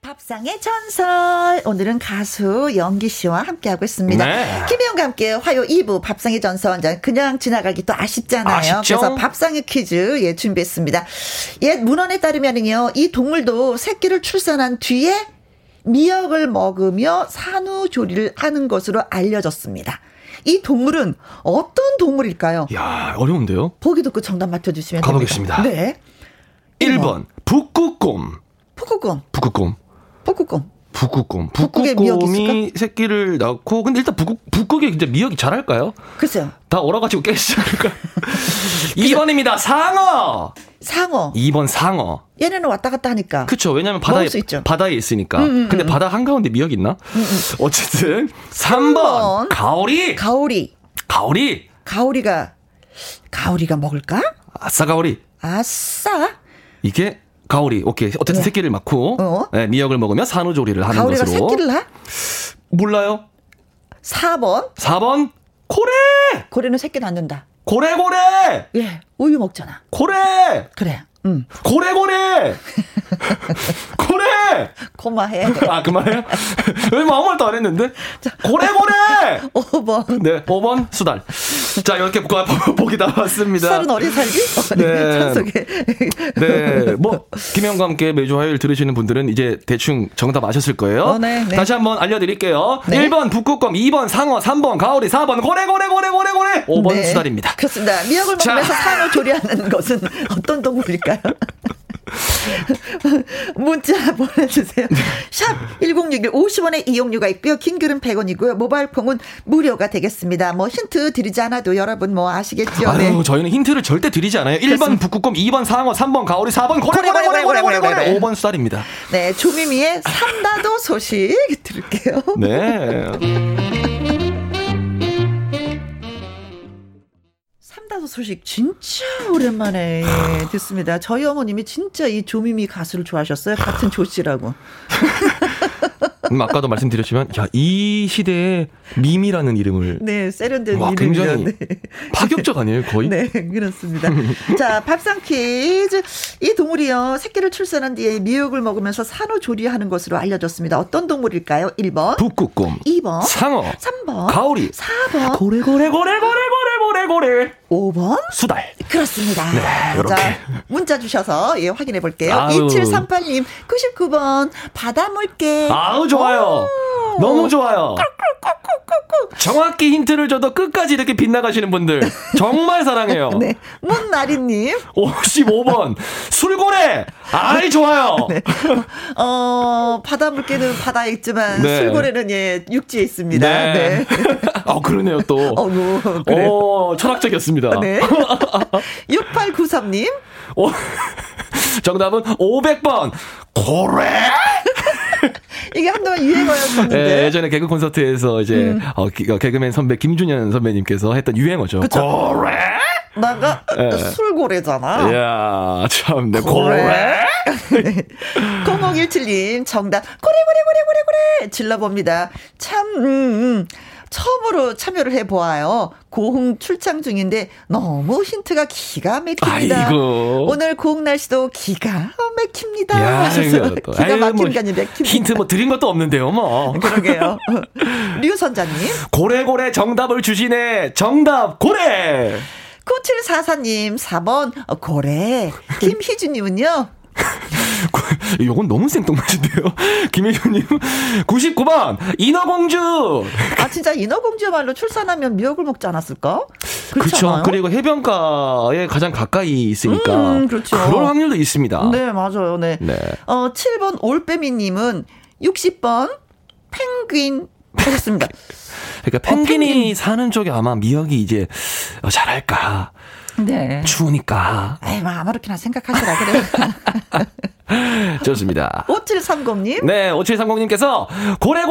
밥상의 전설. 오늘은 가수 영기 씨와 함께하고 있습니다. 네. 김혜영과 함께 화요 2부 밥상의 전설. 그냥 지나가기 또 아쉽잖아요. 아쉽죠? 그래서 밥상의 퀴즈 예 준비했습니다. 옛 문헌에 따르면요. 이 동물도 새끼를 출산한 뒤에 미역을 먹으며 산후조리를 하는 것으로 알려졌습니다. 이 동물은 어떤 동물일까요? 이야, 어려운데요. 보기 듣고 정답 맞춰주시면 가보겠습니다. 됩니다. 네. 1번 북극곰. 북극곰. 북극곰이 새끼를 낳고, 근데 일단 북극에 이제 미역이 자랄까요? 글쎄요. 다 얼어가지고 깨지지 않을까요? 2번입니다. 상어. 2번 상어. 얘네는 왔다 갔다 하니까. 그쵸. 왜냐면 바다에 있으니까. 근데 바다 한가운데 미역이 있나? 어쨌든. 3번. 가오리. 가오리가 먹을까? 아싸. 이게 가오리, 오케이. 어쨌든 네. 새끼를 낳고 네, 미역을 먹으며 산후조리를 하는 가오리가 것으로. 가오리가 새끼를 낳아? 몰라요. 4번 고래는 새끼 낳는다. 고래. 예, 우유 먹잖아. 고래. 그래. 고래. 고래. 고마해. 아, 그만해요? 왜 아무 말도 안 했는데? 고래. 5번. 네, 5번 수달. 자, 이렇게 보기 나왔습니다. 쌀은 어린 살기? 네. 네. 뭐, 김혜영과 함께 매주 화요일 들으시는 분들은 이제 대충 정답 아셨을 거예요. 네. 다시 한번 알려드릴게요. 네. 1번 북극곰, 2번 상어, 3번 가오리, 4번 고래, 5번 네. 수달입니다. 그렇습니다. 미역을 먹으면서 상어 조리하는 것은 어떤 동물일까요? 문자 보내주세요. 샵 1061 50원의 이용료가 있고요. 킹글은 100원이고요. 모바일콩은 무료가 되겠습니다. 뭐 힌트 드리지 않아도 여러분 뭐 아시겠죠. 아유, 네. 저희는 힌트를 절대 드리지 않아요. 1번 북극곰, 2번 상어, 3번 가오리, 4번 고래, 5번 수달입니다. 네, 조미미의 삼다도 소식 들을게요. 네. 삼다도 소식 진짜 오랜만에 듣습니다. 저희 어머님이 진짜 이 조미미 가수를 좋아하셨어요. 같은 조씨라고. 아까도 말씀드렸지만, 야, 이 시대에 미미라는 이름을. 네, 세련된 이름이요. 굉장히 파격적 아니에요, 거의? 네, 그렇습니다. 자, 밥상 퀴즈. 이 동물이요, 새끼를 출산한 뒤에 미역을 먹으면서 산후조리하는 것으로 알려졌습니다. 어떤 동물일까요? 1번. 북극곰. 2번. 상어. 3번. 가오리. 4번. 고래. 5번. 수달. 그렇습니다. 네, 이렇게. 자, 문자 주셔서, 예, 확인해 볼게요. 아유. 2738님, 99번. 바다 물개. 아우, 좋아요. 너무 좋아요. 정확히 힌트를 줘도 끝까지 이렇게 빗나가시는 분들 정말 사랑해요. 네. 문나리님 55번 술고래. 아이 좋아요. 네. 바다 물개는 바다에 있지만 네. 술고래는 예 육지에 있습니다. 네. 네. 아 그러네요 또. 그래. 철학적이었습니다. 네. 6893님 정답은 500번 고래. 이게 한동안 유행어였는데 네, 예전에 개그 콘서트에서 이제 개그맨 선배 김준현 선배님께서 했던 유행어죠. 그쵸? 고래? 나가 네. 술고래잖아. 이야 참내 고래? 0017님 정답 고래 질러봅니다. 참 처음으로 참여를 해보아요. 고흥 출장 중인데 너무 힌트가 기가 막힙니다. 아이고. 오늘 고흥 날씨도 기가 막힙니다. 야, 기가 막힌 간이 막힙니다. 힌트 뭐 드린 것도 없는데요. 뭐. 그러게요. 류선자님. 고래고래 정답을 주시네. 정답 고래. 9744님 4번 고래. 김희준님은요. 이건 너무 생뚱맞은데요. 김혜준님 99번 인어공주. 아 진짜 인어공주 말로 출산하면 미역을 먹지 않았을까? 그렇죠. 그리고 해변가에 가장 가까이 있으니까 그렇죠. 그럴 확률도 있습니다. 네 맞아요. 네. 7번 올빼미님은 60번 펭귄 하셨습니다. 그러니까 펭귄이 사는 쪽에 아마 미역이 이제 잘할까. 네. 추우니까. 에이, 막 아무렇게나 생각하시라 그래요. 좋습니다. 5730님. 네, 5730님께서 고래.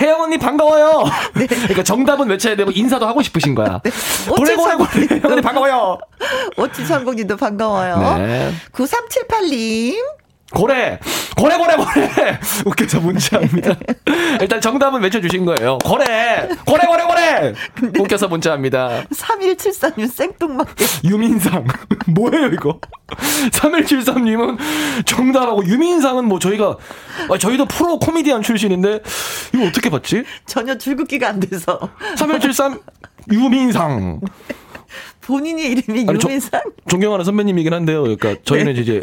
혜영 언니 반가워요. 네. 그러니까 정답은 외쳐야 되고 인사도 하고 싶으신 거야. 네. 고래. 혜영 언니 반가워요. 5730님도 반가워요. 네. 9378님. 고래. 웃겨서 문자합니다. 일단 정답은 외쳐주신 거예요. 고래. 웃겨서 문자합니다. 3173님 생뚱맞게. 유민상. 뭐예요, 이거? 3173님은 정답하고, 유민상은 뭐 저희가, 저희도 프로 코미디언 출신인데, 이거 어떻게 봤지? 전혀 줄긋기가 안 돼서. 3173, 유민상. 본인의 이름이 유민상? 존경하는 선배님이긴 한데요. 그러니까 저희는 네. 이제,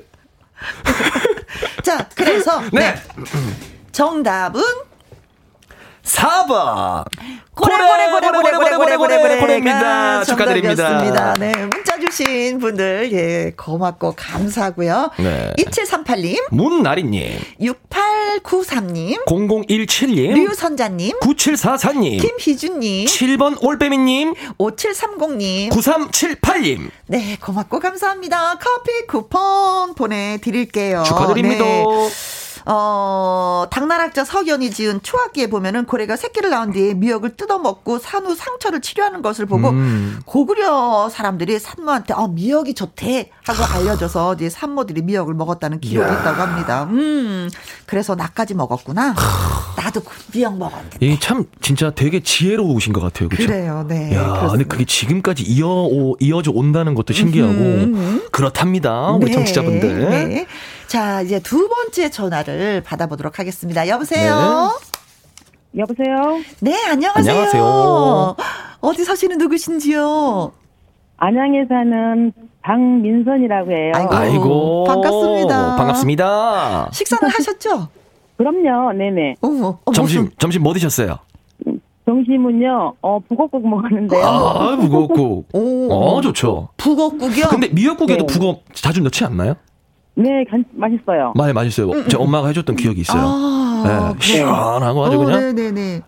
자, 그래서 네. 정답은 4번. 고래입니다. 축하드립니다. 네, 문자 주신 분들 예, 고맙고 감사하고요. 네. 2738님, 문나리님, 6893님, 0017님, 류선자님, 9744님, 김희준님, 7번 올빼미님, 5730님, 9378님. 네, 고맙고 감사합니다. 커피 쿠폰 보내드릴게요. 축하드립니다. 네. 당나락자 석연이 지은 초학기에 보면은 고래가 새끼를 낳은 뒤에 미역을 뜯어먹고 산후 상처를 치료하는 것을 보고 고구려 사람들이 산모한테 미역이 좋대 하고 알려줘서 이제 산모들이 미역을 먹었다는 기록이 있다고 합니다. 그래서 나까지 먹었구나. 나도 미역 먹었는데. 이 참 진짜 되게 지혜로우신 것 같아요. 그렇죠? 그래요. 네. 야, 근데 그게 지금까지 이어져 온다는 것도 신기하고 그렇답니다. 우리 네. 청취자분들. 네. 자, 이제 두 번째 전화를 받아보도록 하겠습니다. 여보세요? 네. 여보세요? 네, 안녕하세요. 어디 사시는 누구신지요? 안양에 사는 박민선이라고 해요. 아이고. 반갑습니다. 반갑습니다. 식사는 하셨죠? 그럼요. 네네. 점심 뭐 드셨어요? 점심은요, 북어국 먹었는데요. 아, 북어국. 오, 좋죠. 북어국이요? 근데 미역국에도 네. 북어 자주 넣지 않나요? 네, 맛있어요. 맛있어요. 제 엄마가 해줬던 기억이 있어요. 아, 네. 시원하고 아주 그냥. 네네네.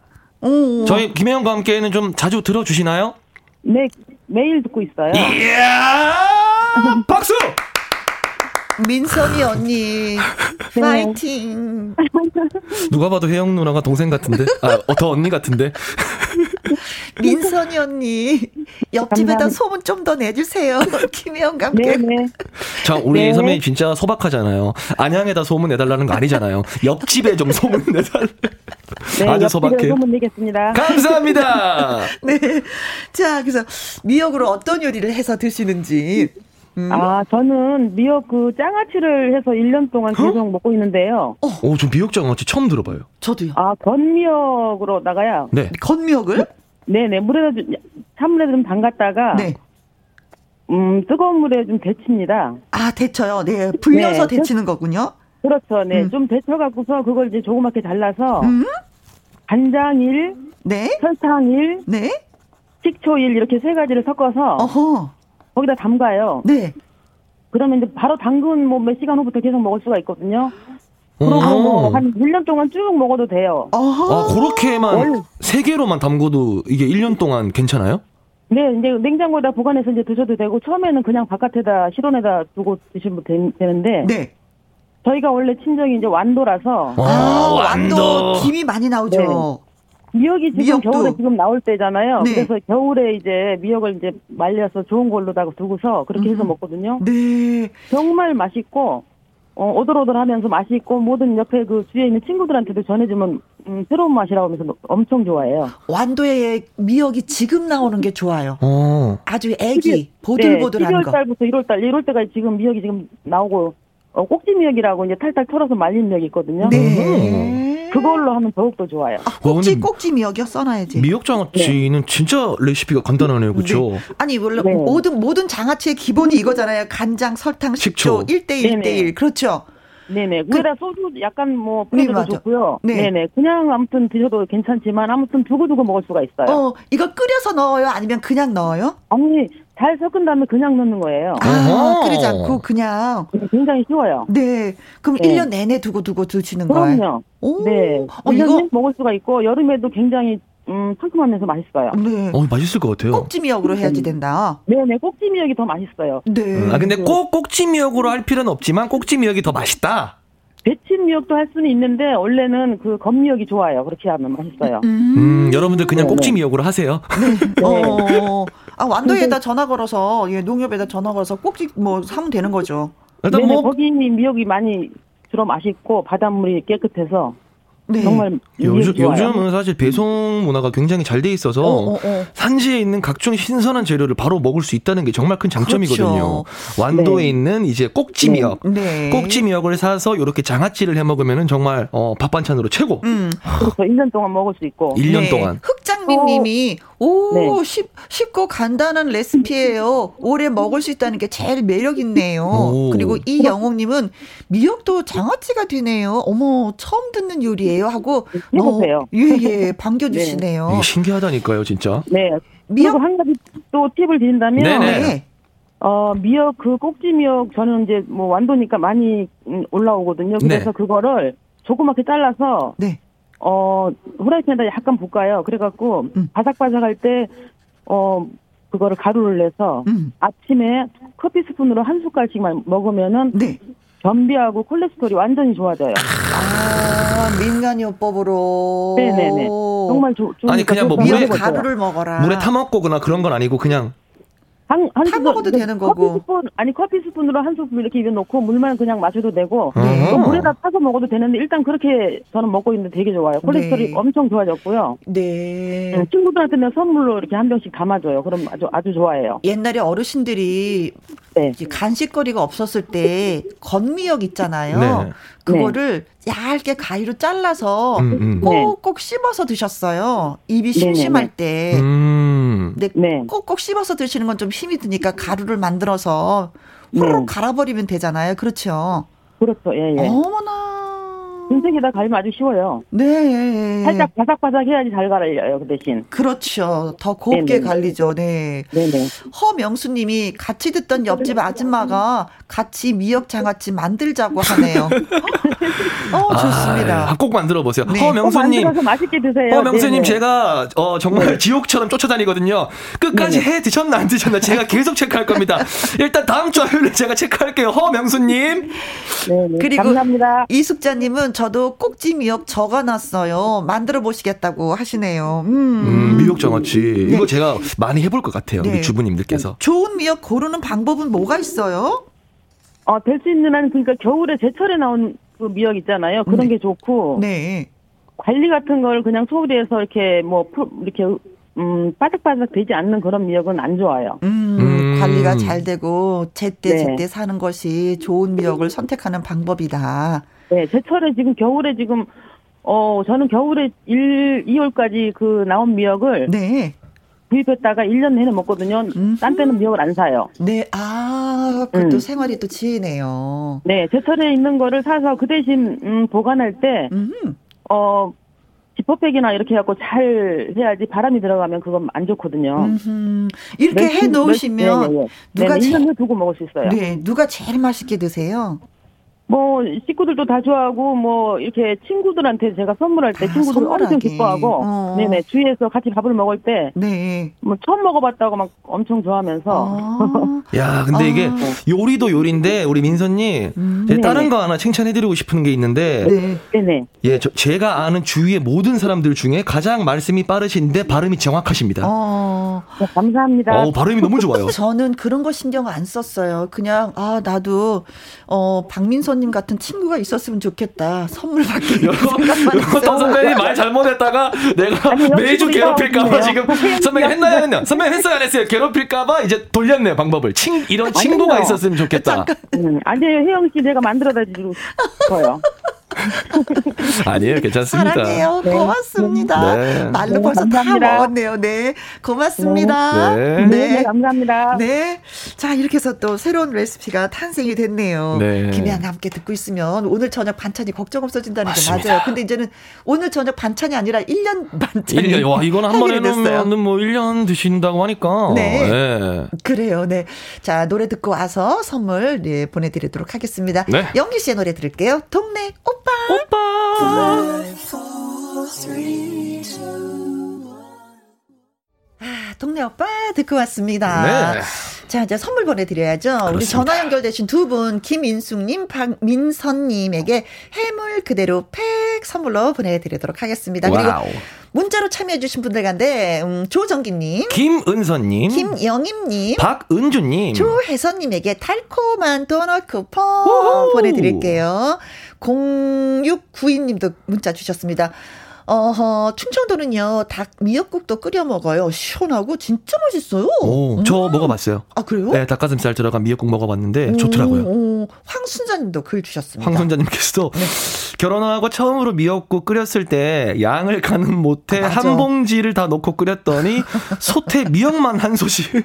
저희 김혜영과 함께는 좀 자주 들어주시나요? 네, 매일 듣고 있어요. 이야! 박수! 민선이 언니 파이팅. 누가 봐도 혜영 누나가 동생 같은데, 더 언니 같은데. 민선이 언니 옆집에다 소문 좀 더 내주세요. 김혜영 감독. 자, 우리 네. 선배님 진짜 소박하잖아요. 안양에다 소문 내달라는 거 아니잖아요. 옆집에 좀 소문 내달래. 네, 아주 소박해. 소문 내겠습니다. 감사합니다. 네. 자, 그래서 미역으로 어떤 요리를 해서 드시는지. 아, 저는 미역 그 장아찌를 해서 1년 동안 계속 먹고 있는데요. 저 미역 장아찌 처음 들어봐요. 저도요. 아, 건미역으로 나가요. 네. 건미역을? 네네. 물에다 찬물에 좀 담갔다가. 네. 뜨거운 물에 좀 데칩니다. 아, 데쳐요. 네. 불려서 네. 데치는 거군요. 그렇죠. 네. 좀 데쳐갖고서 그걸 이제 조그맣게 잘라서. 간장일. 네. 설탕일. 네. 식초일 이렇게 세 가지를 섞어서. 어허. 거기다 담가요. 네. 그러면 이제 바로 담근 뭐 몇 시간 후부터 계속 먹을 수가 있거든요. 그러고 뭐 한 1년 동안 쭉 먹어도 돼요. 아, 그렇게만 세 개로만 담궈도 이게 1년 동안 괜찮아요? 네, 이제 냉장고에다 보관해서 이제 드셔도 되고 처음에는 그냥 바깥에다 실온에다 두고 드시면 되는데. 네. 저희가 원래 친정이 이제 완도라서. 완도 김이 많이 나오죠. 네. 미역이 지금 미역도. 겨울에 지금 나올 때잖아요. 네. 그래서 겨울에 이제 미역을 이제 말려서 좋은 걸로다가 두고서 그렇게 해서 먹거든요. 네. 정말 맛있고, 오돌오돌하면서 맛있고, 모든 옆에 그 주위에 있는 친구들한테도 전해주면 새로운 맛이라고 하면서 엄청 좋아해요. 완도에 미역이 지금 나오는 게 좋아요. 아주 애기 보들보들한 거. 12월 달부터 1월 때까지 지금 미역이 지금 나오고, 꼭지 미역이라고 이제 탈탈 털어서 말린 미역이 있거든요. 네. 그걸로 하면 더욱더 좋아요. 아, 꼭지 미역이요? 써놔야지. 미역 장아찌는 네. 진짜 레시피가 간단하네요. 그렇죠? 네. 아니 원래 네. 모든 장아찌의 기본이 이거잖아요. 간장, 설탕, 식초 1:1:1. 그렇죠? 네네. 그래다 소주 약간 뭐 뿌려도 좋고요. 네. 네네. 그냥 아무튼 드셔도 괜찮지만 아무튼 두고두고 먹을 수가 있어요. 이거 끓여서 넣어요? 아니면 그냥 넣어요? 아니 잘 섞은 다음에 그냥 넣는 거예요. 끓이지 않고 그냥. 굉장히 쉬워요. 네. 그럼 네. 1년 내내 두고두고 드시는 거예요? 그럼요. 오. 네. 1년 먹을 수가 있고 여름에도 굉장히 상큼하면서 맛있어요. 네. 맛있을 것 같아요. 꼭지미역으로 해야지 된다. 네네, 꼭지미역이 더 맛있어요. 네. 아, 근데 꼭지미역으로 할 필요는 없지만 꼭지미역이 더 맛있다? 배추미역도 할 수는 있는데, 원래는 그 건미역이 좋아요. 그렇게 하면 맛있어요. 여러분들 그냥 꼭지미역으로 하세요. 네. 완도에다 전화 걸어서, 농협에다 전화 걸어서 꼭지 뭐 사면 되는 거죠. 일단 네네, 거기 미역이 많이 주로 맛있고, 바닷물이 깨끗해서. 네. 정말 요즘은 사실 배송 문화가 굉장히 잘 돼 있어서 산지에 있는 각종 신선한 재료를 바로 먹을 수 있다는 게 정말 큰 장점이거든요. 그렇죠. 완도에 네. 있는 이제 꼭지미역, 네. 꼭지미역을 사서 이렇게 장아찌를 해 먹으면은 정말 밥 반찬으로 최고. 그래서 1년 동안 먹을 수 있고. 1년 네. 동안. 흑장미님이 네. 쉽고 간단한 레시피예요. 오래 먹을 수 있다는 게 제일 매력 있네요. 그리고 이영옥님은 미역도 장아찌가 되네요. 어머, 처음 듣는 요리예요. 하고 해보세요. 예, 반겨주시네요. 네. 신기하다니까요, 진짜. 네. 미역 한 가지 또 팁을 드린다면, 네네. 미역 그 꼭지 미역 저는 이제 뭐 완도니까 많이 올라오거든요. 그래서 네. 그거를 조그맣게 잘라서, 네. 후라이팬에다 약간 볶아요. 그래갖고 바삭바삭할 때, 그거를 가루를 내서 아침에 커피 스푼으로 한 숟갈씩만 먹으면은. 네. 변비하고 콜레스테롤이 완전히 좋아져요. 민간요법으로. 네네네. 정말 좋으니까. 아니 그냥 뭐 물에 가루를 먹어라. 물에 타 먹거나 그런 건 아니고 그냥 타 먹어도 되는 거고. 커피 스푼으로 한 스푼 이렇게 입에 넣고 물만 그냥 마셔도 되고 또 물에다 타서 먹어도 되는데 일단 그렇게 저는 먹고 있는데 되게 좋아요. 콜레스테롤이 네. 엄청 좋아졌고요. 네. 친구들한테는 선물로 이렇게 한 병씩 담아줘요. 그럼 아주 좋아해요. 옛날에 어르신들이 네. 간식거리가 없었을 때 건미역 있잖아요. 네. 그거를 네. 얇게 가위로 잘라서 꼭꼭 씹어서 드셨어요. 입이 심심할 때. 근데 네. 꼭꼭 씹어서 드시는 건 좀 힘이 드니까 가루를 만들어서 후루룩 갈아버리면 되잖아요. 그렇죠. 그렇죠. 예예. 예. 어머나. 인생에다 갈면 아주 쉬워요. 네. 예, 예. 살짝 바삭바삭 해야지 잘 갈려요. 그 대신. 그렇죠. 더 곱게 네네. 갈리죠. 네. 네네. 허명수님이 같이 듣던 옆집 아줌마가 같이 미역 장아찌 만들자고 하네요. 좋습니다. 아, 꼭 만들어 보세요. 네. 허명수님. 만들어서 맛있게 드세요. 허명수님, 제가 정말 네네. 지옥처럼 쫓아다니거든요. 끝까지 네네. 해 드셨나 안 드셨나 제가 계속 체크할 겁니다. 일단 다음 주 화요일에 제가 체크할게요. 허명수님. 네네. 그리고 감사합니다. 이숙자님은 저도 꼭지 미역 적어놨어요. 만들어 보시겠다고 하시네요. 미역 장아찌. 네. 이거 제가 많이 해볼 것 같아요. 네. 우리 주부님들께서. 좋은 미역 고르는 방법은 뭐가 있어요? 될 수 있는 한 그러니까 겨울에 제철에 나온 그 미역 있잖아요. 그런 네. 게 좋고. 네. 관리 같은 걸 그냥 소리에서 이렇게 바삭바삭 되지 않는 그런 미역은 안 좋아요. 관리가 잘 되고 제때 네. 사는 것이 좋은 미역을 선택하는 방법이다. 네, 제철에 지금 겨울에 지금 저는 겨울에 2월까지 그 나온 미역을 네. 구입했다가 1년 내내 먹거든요. 딴 때는 미역을 안 사요. 네, 그것도 생활이 또 지이네요. 네, 제철에 있는 거를 사서 그 대신 보관할 때 지퍼백이나 이렇게 해갖고 잘 해야지 바람이 들어가면 그건 안 좋거든요. 이렇게 해 놓으시면 네, 네, 네. 누가 네, 1년 두고 먹을 수 있어요. 네, 누가 제일 맛있게 드세요? 뭐 식구들도 다 좋아하고 뭐 이렇게 친구들한테 제가 선물할 때 친구들 엄청 기뻐하고 네네 주위에서 같이 밥을 먹을 때 네 뭐 처음 먹어봤다고 막 엄청 좋아하면서 야 근데 이게 요리도 요리인데 우리 민선님 다른 거 하나 칭찬해드리고 싶은 게 있는데 네. 네네 예 제가 아는 주위의 모든 사람들 중에 가장 말씀이 빠르신데 발음이 정확하십니다. 네, 감사합니다. 발음이 너무 좋아요. 저는 그런 거 신경 안 썼어요. 그냥 나도 박민선 님 같은 친구가 있었으면 좋겠다. 선물 받기. 선배님 말 잘못했다가 내가 아니, 매주 괴롭힐까봐 지금 선배님 했나요? 선배님 했어요 안 했어요? 괴롭힐까봐 이제 돌렸네요 방법을. 이런 친구가 있었으면 좋겠다. 아니에요 혜영 씨 제가 만들어다주고 싶어요. 아니에요 괜찮습니다. 사랑해요 네. 고맙습니다. 네. 말로 네, 벌써 감사합니다. 다 먹었네요. 네 고맙습니다. 네. 네. 네. 네 감사합니다. 네 자 이렇게 해서 또 새로운 레시피가 탄생이 됐네요. 네. 김혜영과 함께 듣고 있으면 오늘 저녁 반찬이 걱정 없어진다는 게 맞아요. 근데 이제는 오늘 저녁 반찬이 아니라 1년 반찬이 1년, 와 이건 한 번 해놓으면 뭐 1년 드신다고 하니까 네, 네. 그래요. 네 자 노래 듣고 와서 선물 네, 보내드리도록 하겠습니다. 네. 영기 씨의 노래 들을게요. 동네 오빠. 5, 4, 3, 2, 1. 동네 오빠 듣고 왔습니다. 네. 자, 이제 선물 보내드려야죠. 그렇습니다. 우리 전화 연결되신 두 분, 김인숙님, 박민선님에게 해물 그대로 팩 선물로 보내드리도록 하겠습니다. 와우. 그리고 문자로 참여해주신 분들 간데, 조정기님, 김은선님, 김영임님, 박은주님, 조혜선님에게 달콤한 도넛 쿠폰 오우. 보내드릴게요. 0692님도 문자 주셨습니다. 충청도는요 닭 미역국도 끓여 먹어요. 시원하고 진짜 맛있어요. 저 먹어봤어요. 아 그래요? 네 닭가슴살 들어간 미역국 먹어봤는데 좋더라고요. 황순자님도 글 주셨습니다. 황순자님께서도 네. 결혼하고 처음으로 미역국 끓였을 때 양을 가는 못해 한 봉지를 다 넣고 끓였더니 소태 미역만 한 솥이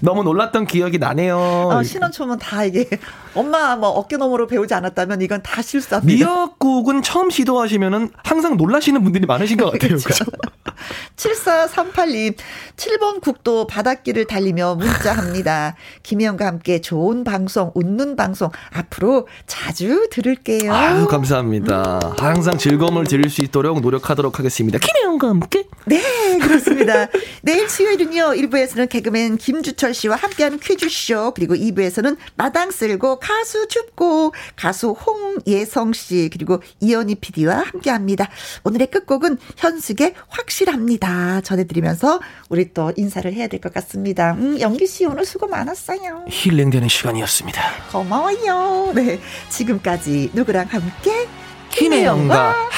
너무 놀랐던 기억이 나네요. 신혼 초면 다 이게 엄마 뭐 어깨너머로 배우지 않았다면 이건 다 실수합니다. 미역국은 처음 시도하시면은 항상 놀라시는 분들. 많으신 것 같아요. 그렇죠? 74382 7번 국도 바닷길을 달리며 문자합니다. 김혜영과 함께 좋은 방송 웃는 방송 앞으로 자주 들을게요. 아유, 감사합니다. 항상 즐거움을 드릴 수 있도록 노력하도록 하겠습니다. 김혜영과 함께. 네 그렇습니다. 내일 수요일은요 1부에서는 개그맨 김주철 씨와 함께하는 퀴즈쇼 그리고 2부에서는 마당 쓸고 가수 춥고 가수 홍예성 씨 그리고 이현희 PD와 함께합니다. 오늘의 끝곡은 현숙의 확실합니다 전해드리면서 우리 또 인사를 해야 될 것 같습니다. 영기 씨 오늘 수고 많았어요. 힐링되는 시간이었습니다. 고마워요. 네 지금까지 누구랑 함께 김혜영과